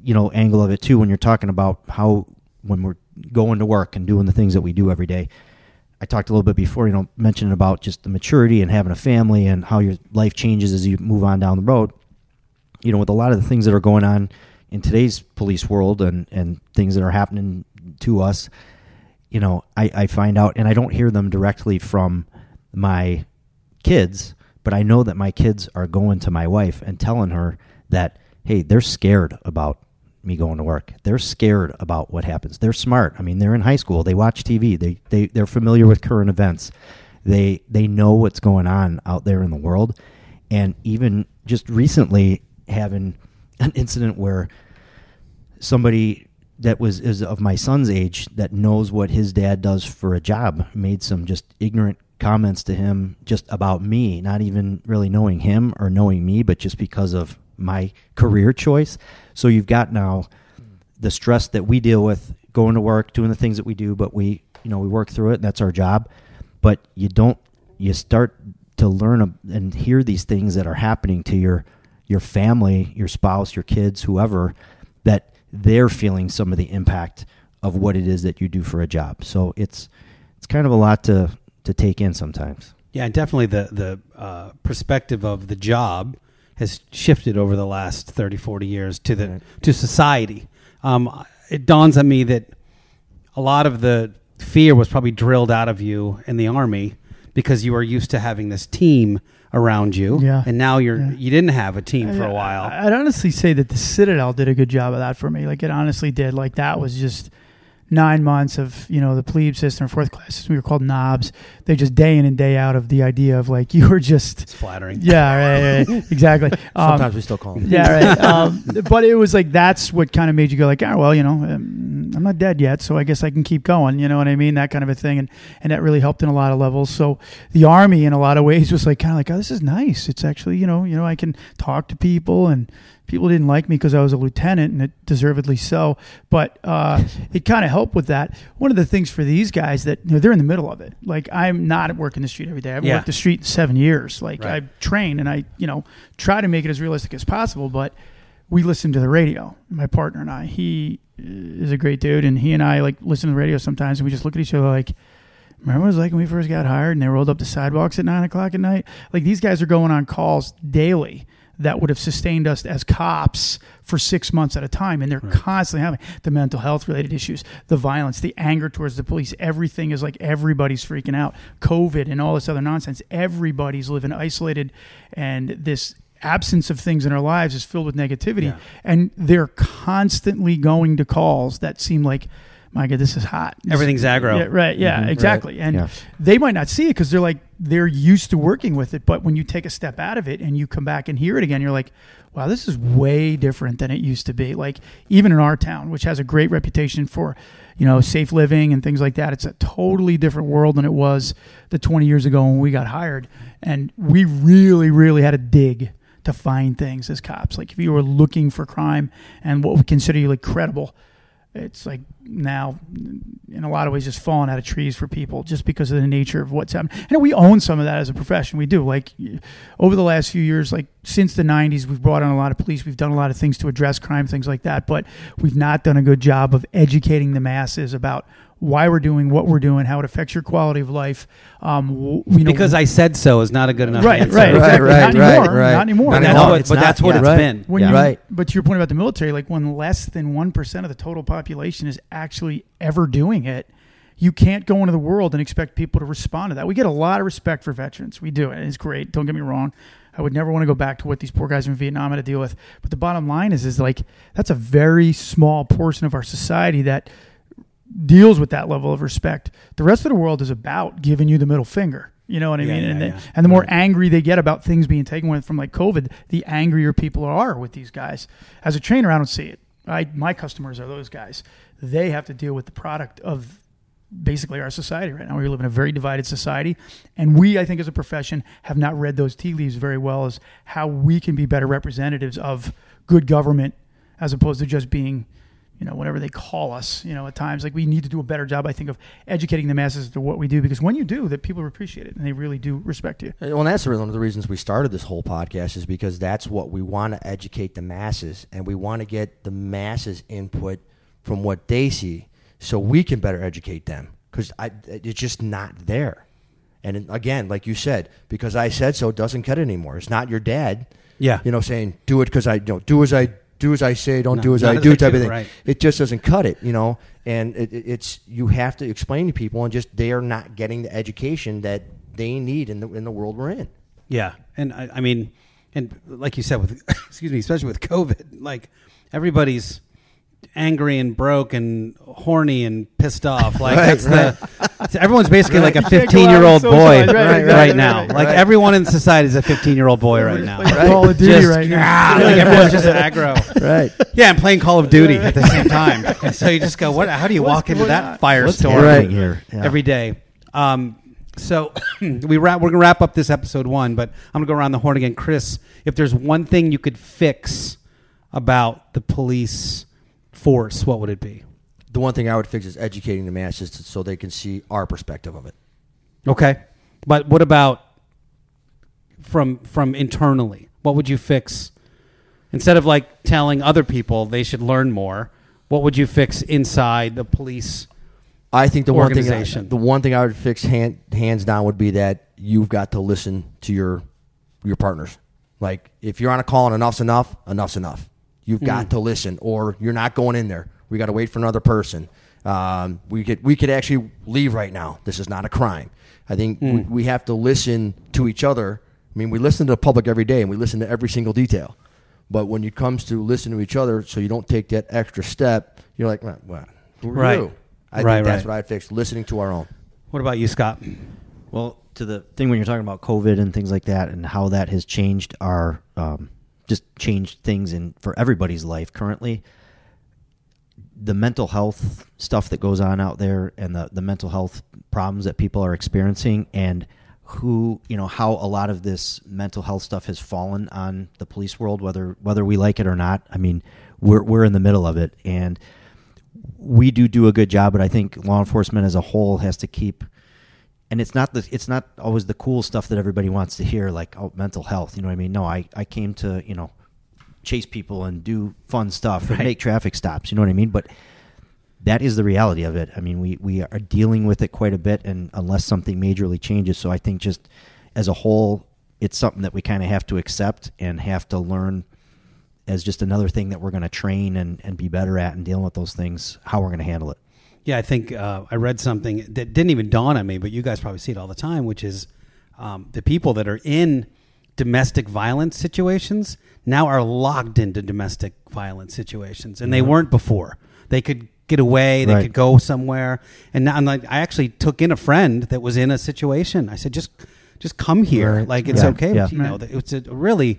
you know, angle of it too, when you're talking about how when we're going to work and doing the things that we do every day. I talked a little bit before, you know, mentioning about just the maturity and having a family and how your life changes as you move on down the road. You know, with a lot of the things that are going on in today's police world and, and things that are happening to us, you know, I, I find out, and I don't hear them directly from my kids, but I know that my kids are going to my wife and telling her that, hey, they're scared about me going to work. They're scared about what happens. They're smart. I mean, they're in high school. They watch T V. They, they, they're familiar with current events. They they know what's going on out there in the world. And even just recently having an incident where somebody that was is of my son's age that knows what his dad does for a job made some just ignorant comments to him just about me, not even really knowing him or knowing me, but just because of my career choice. So you've got now the stress that we deal with going to work, doing the things that we do, but we, you know, we work through it and that's our job. But you don't, you start to learn and hear these things that are happening to your, your family, your spouse, your kids, whoever, that they're feeling some of the impact of what it is that you do for a job. So it's, it's kind of a lot to, to take in sometimes. Yeah. And definitely the, the uh, perspective of the job has shifted over the last thirty, forty years to the to society. Um, it dawns on me that a lot of the fear was probably drilled out of you in the Army because you were used to having this team around you, yeah. and now you're yeah. you didn't have a team I, for a while. I, I'd honestly say that the Citadel did a good job of that for me. Like, it honestly did. Like, that was just nine months of, you know, the plebe system, fourth class system, we were called knobs. They just day in and day out of the idea of, like, you were just... It's flattering. Yeah, right, right, exactly. Um, Sometimes we still call them. Yeah, right. Um, but it was like, that's what kind of made you go like, oh, well, you know, um, I'm not dead yet, so I guess I can keep going, you know what I mean? That kind of a thing. And, and that really helped in a lot of levels. So the Army, in a lot of ways, was like, kind of like, oh, this is nice. It's actually, you know, you know, I can talk to people, and people didn't like me because I was a lieutenant, and it deservedly so. But uh, it kind of helped with that. One of the things for these guys that, you know, they're in the middle of it. Like, I'm not working the street every day. I've yeah. worked the street in seven years. Like, right. I train, and I, you know, try to make it as realistic as possible. But we listen to the radio. My partner and I, he is a great dude, and he and I like listen to the radio sometimes, and we just look at each other like, remember what it was like when we first got hired, and they rolled up the sidewalks at nine o'clock at night. Like, these guys are going on calls daily that would have sustained us as cops for six months at a time. And they're right. constantly having the mental health related issues, the violence, the anger towards the police. Everything is like, everybody's freaking out. COVID and all this other nonsense. Everybody's living isolated. And this absence of things in our lives is filled with negativity. Yeah. And they're constantly going to calls that seem like, my God, this is hot. Everything's aggro. Yeah, right. Yeah, mm-hmm, exactly. Right. And yeah. they might not see it because they're like, they're used to working with it. But when you take a step out of it and you come back and hear it again, you're like, wow, this is way different than it used to be. Like even in our town, which has a great reputation for, you know, safe living and things like that, it's a totally different world than it was the twenty years ago when we got hired. And we really, really had to dig to find things as cops. Like if you were looking for crime and what we consider you like credible, it's like now in a lot of ways just falling out of trees for people just because of the nature of what's happening. And we own some of that as a profession. We do. Like over the last few years, like since the nineties, we've brought on a lot of police. We've done a lot of things to address crime, things like that. But we've not done a good job of educating the masses about why we're doing what we're doing, how it affects your quality of life. Um, you know, because I said so is not a good enough right, answer. Right, exactly. right, not right, anymore, right, not anymore. Not anymore. No, but not, that's what yeah. it's right. been. When yeah. you, right. But to your point about the military, like when less than one percent of the total population is actually ever doing it, you can't go into the world and expect people to respond to that. We get a lot of respect for veterans. We do, and it's great. Don't get me wrong. I would never want to go back to what these poor guys in Vietnam had to deal with. But the bottom line is, is like that's a very small portion of our society that deals with that level of respect. The rest of the world is about giving you the middle finger. You know what I yeah, mean? Yeah, and, the, yeah. and the more yeah. angry they get about things being taken away from like COVID, the angrier people are with these guys. As a trainer, I don't see it. I, my customers are those guys. They have to deal with the product of basically our society right now. We live in a very divided society. And we, I think as a profession, have not read those tea leaves very well as how we can be better representatives of good government as opposed to just being, you know, whatever they call us, you know, at times. Like we need to do a better job, I think, of educating the masses as to what we do, because when you do that, people appreciate it and they really do respect you. Well, and that's one of the reasons we started this whole podcast, is because that's what we want to educate the masses, and we want to get the masses input from what they see so we can better educate them, because it's just not there. And again, like you said, because I said so doesn't cut it anymore. It's not your dad, yeah, you know, saying do it because I don't, do as I do as I say, don't no, do as I do type do, of thing. Right. It just doesn't cut it, you know. And it, it's you have to explain to people, and just they are not getting the education that they need in the in the world we're in. Yeah, and I, I mean, and like you said, with excuse me, especially with COVID, like everybody's angry and broke and horny and pissed off. Like right, that's right. the so everyone's basically right. like a fifteen-year-old boy right, right, right, right, right now. Right, right. Like everyone in society is a fifteen-year-old boy right now. Like right. Call of Duty just, right now. Ah, like everyone's just aggro. Right. Yeah, and playing Call of Duty at the same time. And so you just go, what? How do you What's walk into that firestorm right here yeah. every day? Um, so we wrap. We're gonna wrap up this episode one, but I'm gonna go around the horn again, Chris. If there's one thing you could fix about the police force, what would it be? The one thing I would fix is educating the masses to, so they can see our perspective of it. Okay. But what about from from internally? What would you fix? Instead of like telling other people they should learn more, what would you fix inside the police I think the organization? One thing, the one thing I would fix hand, hands down would be that you've got to listen to your your partners. Like if you're on a call and enough's enough, enough's enough. You've got mm. to listen, or you're not going in there. We got to wait for another person. Um, we could we could actually leave right now. This is not a crime. I think mm. we, we have to listen to each other. I mean, we listen to the public every day, and we listen to every single detail. But when it comes to listen to each other, so you don't take that extra step, you're like, well, what do we right. do? I right, think that's right. what I fixed, listening to our own. What about you, Scott? Well, to the thing when you're talking about COVID and things like that and how that has changed our um, – just changed things in for everybody's life currently. The mental health stuff that goes on out there and the, the mental health problems that people are experiencing, and who, you know, how a lot of this mental health stuff has fallen on the police world, whether whether we like it or not. I mean, we're we're in the middle of it, and we do do a good job, but I think law enforcement as a whole has to keep. And it's not the it's not always the cool stuff that everybody wants to hear, like, oh, mental health, you know what I mean? No, I, I came to, you know, chase people and do fun stuff right. and make traffic stops, you know what I mean? But that is the reality of it. I mean, we, we are dealing with it quite a bit, and unless something majorly changes. So I think just as a whole, it's something that we kind of have to accept and have to learn as just another thing that we're going to train and, and be better at, and dealing with those things, how we're going to handle it. Yeah, I think uh, I read something that didn't even dawn on me, but you guys probably see it all the time, which is um, the people that are in domestic violence situations now are locked into domestic violence situations, and they weren't before. They could get away. They right. could go somewhere. And now, I'm like, I actually took in a friend that was in a situation. I said, just just come here. Right. Like, it's yeah. okay. Yeah. You know, right. it's a really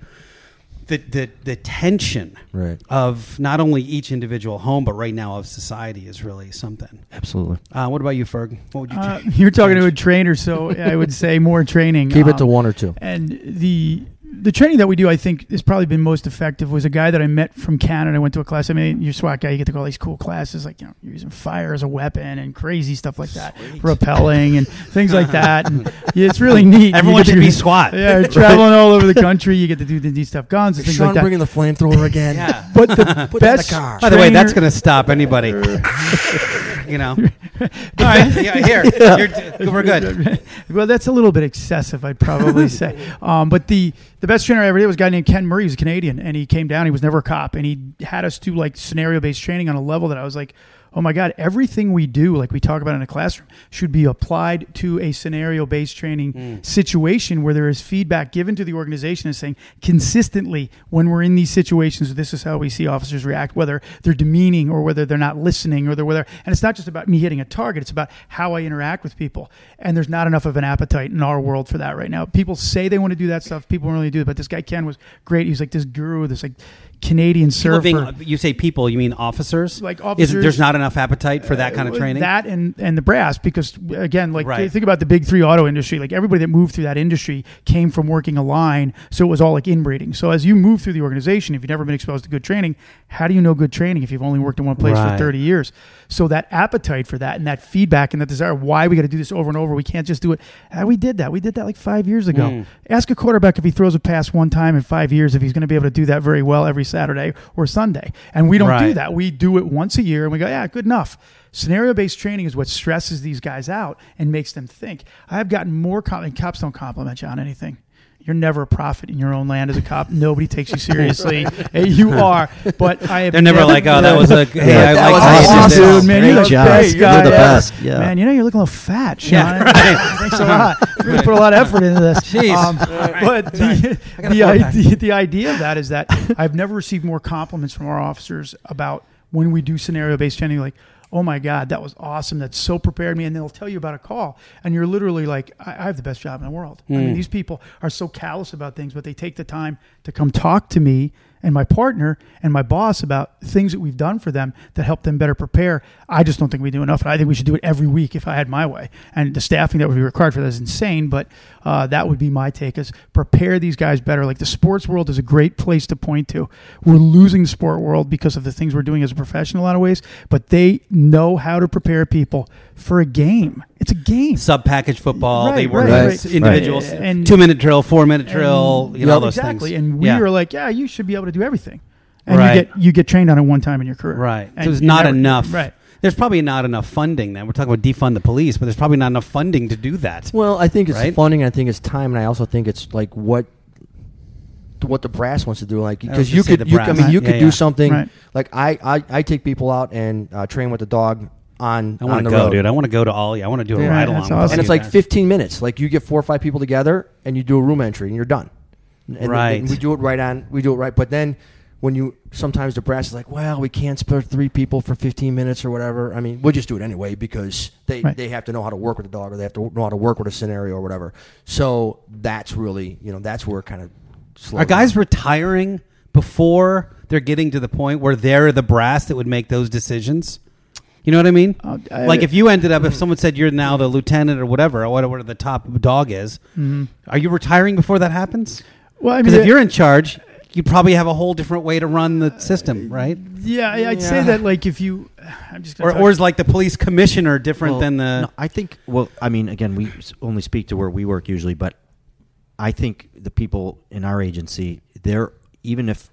the, the, the tension right. of not only each individual home, but right now of society is really something. Absolutely. Uh, what about you, Ferg? What would you uh, t- you're talking change? to a trainer. So I would say more training. Keep um, it to one or two. And the, the training that we do, I think, has probably been most effective. Was a guy that I met from Canada. I went to a class. I mean, you're a SWAT guy. You get to go to all these cool classes, like, you know, you're using fire as a weapon and crazy stuff like that, Sweet. rappelling and things like that. And yeah, it's really neat. Everyone should be SWAT. Yeah, right? Traveling all over the country. You get to do these stuff, guns and things Sean like that. Sean bringing the flamethrower again. yeah. But the Put best. In the car. By the way, that's going to stop anybody. You know. All right. Yeah, here. Yeah. You're, we're good. Well, that's a little bit excessive, I'd probably say. Um, but the the best trainer I ever did was a guy named Ken Murray. He was Canadian, and he came down. He was never a cop, and he had us do like scenario-based training on a level that I was like, oh my God, everything we do, like we talk about in a classroom, should be applied to a scenario-based training mm. situation where there is feedback given to the organization as saying consistently when we're in these situations, this is how we see officers react, whether they're demeaning or whether they're not listening or they're whether, and it's not just about me hitting a target, it's about how I interact with people. And there's not enough of an appetite in our world for that right now. People say they want to do that stuff, people don't really do it, but this guy Ken was great. He was like this guru, this like Canadian surfer. Being, you say people, you mean officers? Like officers. Is, there's not enough appetite for that kind of training? Uh, that and, and the brass, because again, like right. think about the big three auto industry. Like everybody that moved through that industry came from working a line, so it was all like inbreeding. So as you move through the organization, if you've never been exposed to good training, how do you know good training if you've only worked in one place right. for thirty years? So that appetite for that and that feedback and that desire, why we got to do this over and over. We can't just do it. Ah, we did that. We did that like five years ago. Mm. Ask a quarterback if he throws a pass one time in five years, if he's going to be able to do that very well every Saturday or Sunday. And we don't right. do that. We do it once a year and we go, yeah, good enough. Scenario-based training is what stresses these guys out and makes them think. I've gotten more com- and cops don't compliment you on anything. You're never a prophet in your own land as a cop. Nobody takes you seriously. Hey, you are. But I have They're never, never like, oh, that was a hey, yeah, I that like was awesome, dude, man. You look great, guy. You're the best. Yeah. Man, you know you're looking a little fat, Sean. Yeah. Thanks a lot. We're going to put a lot of effort into this. Jeez. Um, right. But the, the, idea, the idea of that is that I've never received more compliments from our officers about when we do scenario-based training, like, oh my God, that was awesome. That so prepared me. And they'll tell you about a call. And you're literally like, I, I have the best job in the world. Mm. I mean, these people are so callous about things, but they take the time to come talk to me and my partner and my boss about things that we've done for them that help them better prepare. I just don't think we do enough. And I think we should do it every week if I had my way. And the staffing that would be required for that is insane. But uh, that would be my take, is prepare these guys better. Like the sports world is a great place to point to. We're losing the sport world because of the things we're doing as a profession in a lot of ways. But they know how to prepare people for a game. It's a game. Sub-package football. Right, they work right, right, individuals. Right. And two-minute drill, four-minute drill, you know, all those exactly. things. Exactly. And we yeah. are like, yeah, you should be able to do everything. And right. you get you get trained on it one time in your career. Right. And so it's not never, enough. Right. There's probably not enough funding. Then we're talking about defund the police, but there's probably not enough funding to do that. Well, I think it's right? funding. I think it's time, and I also think it's like what what the brass wants to do. Like because you could, you, I mean, you could yeah, yeah. do something. Right. Like I, I, I take people out and uh, train with the dog. On, I want to go, road. dude. I want to go to Ollie. I want to do a yeah, ride along. Awesome. And it's like fifteen minutes. Like you get four or five people together, and you do a room entry, and you're done. And right. And we do it right on. We do it right. But then when you sometimes the brass is like, well, we can't spare three people for fifteen minutes or whatever. I mean, we'll just do it anyway because they, right. they have to know how to work with a dog, or they have to know how to work with a scenario or whatever. So that's really, you know, that's where it kind of slows. Are guys down. Retiring before they're getting to the point where they're the brass that would make those decisions? You know what I mean? Uh, I, like if you ended up, if someone said you're now the lieutenant or whatever, or whatever the top dog is, mm-hmm. are you retiring before that happens? Well, I mean, if you're in charge, you probably have a whole different way to run the system, right? Yeah, I'd yeah. say that like if you, I'm just gonna or, or is like the police commissioner different well, than the? No, I think. Well, I mean, again, we only speak to where we work usually, but I think the people in our agency, they're even if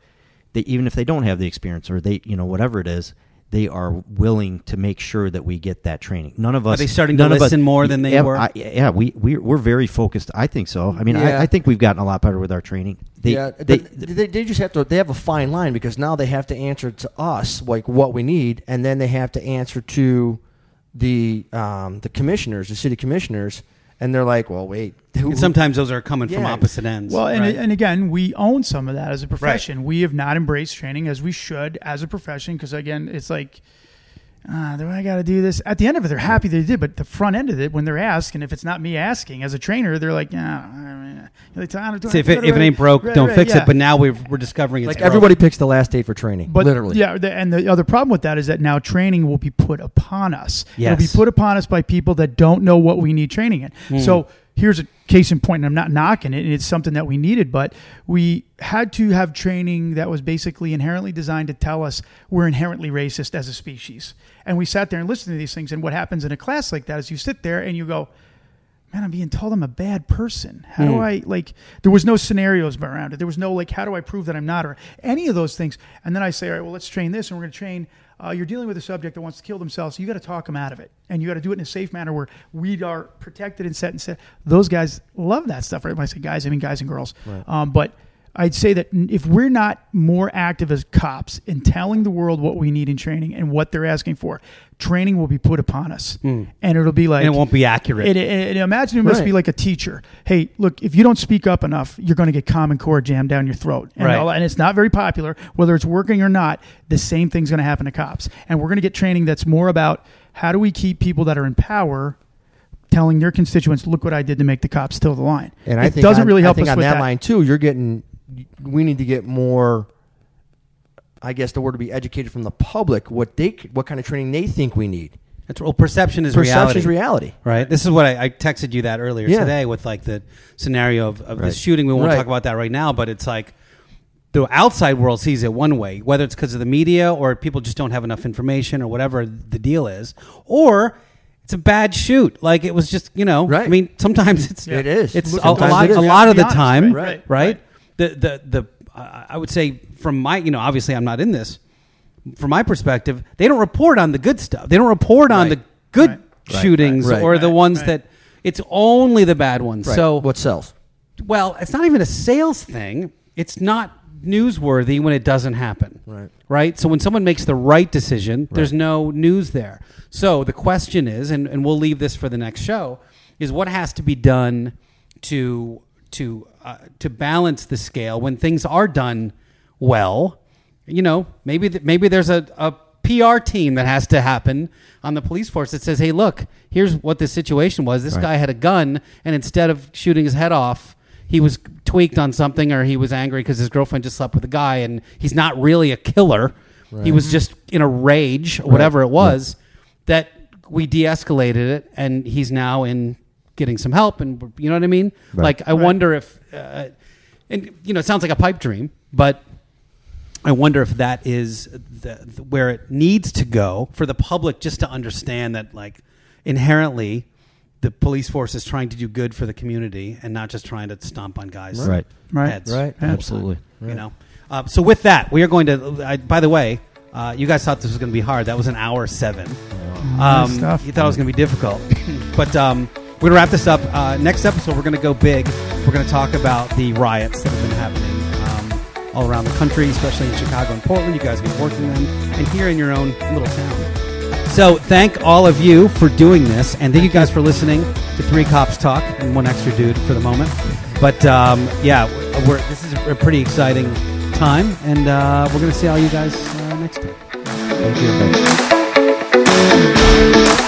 they even if they don't have the experience or they, you know, whatever it is. They are willing to make sure that we get that training. None of us are they starting to listen us, more than they yeah, were. I, yeah, we we're, we're very focused. I think so. I mean, yeah. I, I think we've gotten a lot better with our training. They, yeah, they, they they just have to. They have a fine line because now they have to answer to us like what we need, and then they have to answer to the um, the commissioners, the city commissioners. And they're like, well, wait. Who, and sometimes those are coming yeah. from opposite ends. Well, and right? and again, we own some of that as a profession. Right. We have not embraced training as we should as a profession because, again, it's like ah, do I got to do this? At the end of it, they're happy they did, but the front end of it, when they're asking, if it's not me asking as a trainer, they're like, yeah, if it ain't broke, right, don't right, fix yeah. it. But now we've, we're discovering it's like broke. Everybody picks the last date for training, but literally. Yeah, the, and the other problem with that is that now training will be put upon us. Yes. It'll be put upon us by people that don't know what we need training in. Mm. So here's a case in point, and I'm not knocking it, and it's something that we needed, but we had to have training that was basically inherently designed to tell us we're inherently racist as a species. And we sat there and listened to these things, and what happens in a class like that is you sit there and you go, man, I'm being told I'm a bad person. How mm. do I, like, there was no scenarios around it. There was no, like, how do I prove that I'm not, or any of those things. And then I say, all right, well, let's train this, and we're going to train, uh, you're dealing with a subject that wants to kill themselves, so you got to talk them out of it. And you got to do it in a safe manner where we are protected and set and set. Those guys love that stuff, right? When I say guys, I mean guys and girls. Right. Um, but I'd say that if we're not more active as cops in telling the world what we need in training and what they're asking for, training will be put upon us. Mm. And it'll be like... And it won't be accurate. It, it, it, imagine it must right. be like a teacher. Hey, look, if you don't speak up enough, you're going to get Common Core jammed down your throat. And, right. all, and it's not very popular. Whether it's working or not, the same thing's going to happen to cops. And we're going to get training that's more about how do we keep people that are in power... telling their constituents, look what I did to make the cops toe the line. And I it think doesn't on, really help I think us on with that, that line too. You're getting, we need to get more. I guess the word would be educated from the public. What they, what kind of training they think we need. That's well, perception is perception reality. Perception is reality, right? This is what I, I texted you that earlier yeah. today with like the scenario of, of right. this shooting. We won't right. talk about that right now, but it's like the outside world sees it one way, whether it's because of the media or people just don't have enough information or whatever the deal is, or. It's a bad shoot. Like it was just, you know, right. I mean, sometimes it's, yeah. it is. It's sometimes a lot, it is. a lot of the honest, time, right? Right. right? The, the, the, uh, I would say from my, you know, obviously I'm not in this from my perspective, they don't report on the good stuff. They don't report on right. the good right. shootings right. Right. or right. the ones right. that it's only the bad ones. Right. So what sells? Well, it's not even a sales thing. It's not newsworthy when it doesn't happen. Right. Right. So when someone makes the right decision, right. there's no news there. So the question is, and, and we'll leave this for the next show, is what has to be done to to uh, to balance the scale when things are done well. You know, maybe th- maybe there's a, a P R team that has to happen on the police force that says, hey, look, here's what this situation was. This right. guy had a gun, and instead of shooting his head off, he was tweaked on something, or he was angry because his girlfriend just slept with a guy, and he's not really a killer. Right. He was just in a rage, or whatever right. it was, right. that we de-escalated it, and he's now in getting some help, and you know what I mean? Right. Like, I right. wonder if, uh, and you know, it sounds like a pipe dream, but I wonder if that is the, the, where it needs to go for the public just to understand that, like, inherently... the police force is trying to do good for the community and not just trying to stomp on guys' right. right. heads. Right, right, absolutely. Right. You know. Uh, so with that, we are going to. I, by the way, uh, you guys thought this was going to be hard. That was an hour seven. Um, nice stuff. You thought it was going to be difficult, but um, we're going to wrap this up. Uh, next episode, we're going to go big. We're going to talk about the riots that have been happening um, all around the country, especially in Chicago and Portland. You guys have been working them, and here in your own little town. So thank all of you for doing this, and thank you guys for listening to Three Cops Talk and One Extra Dude for the moment. But um, yeah, we're, we're, this is a pretty exciting time, and uh, we're going to see all you guys uh, next time. Thank you. Thank you.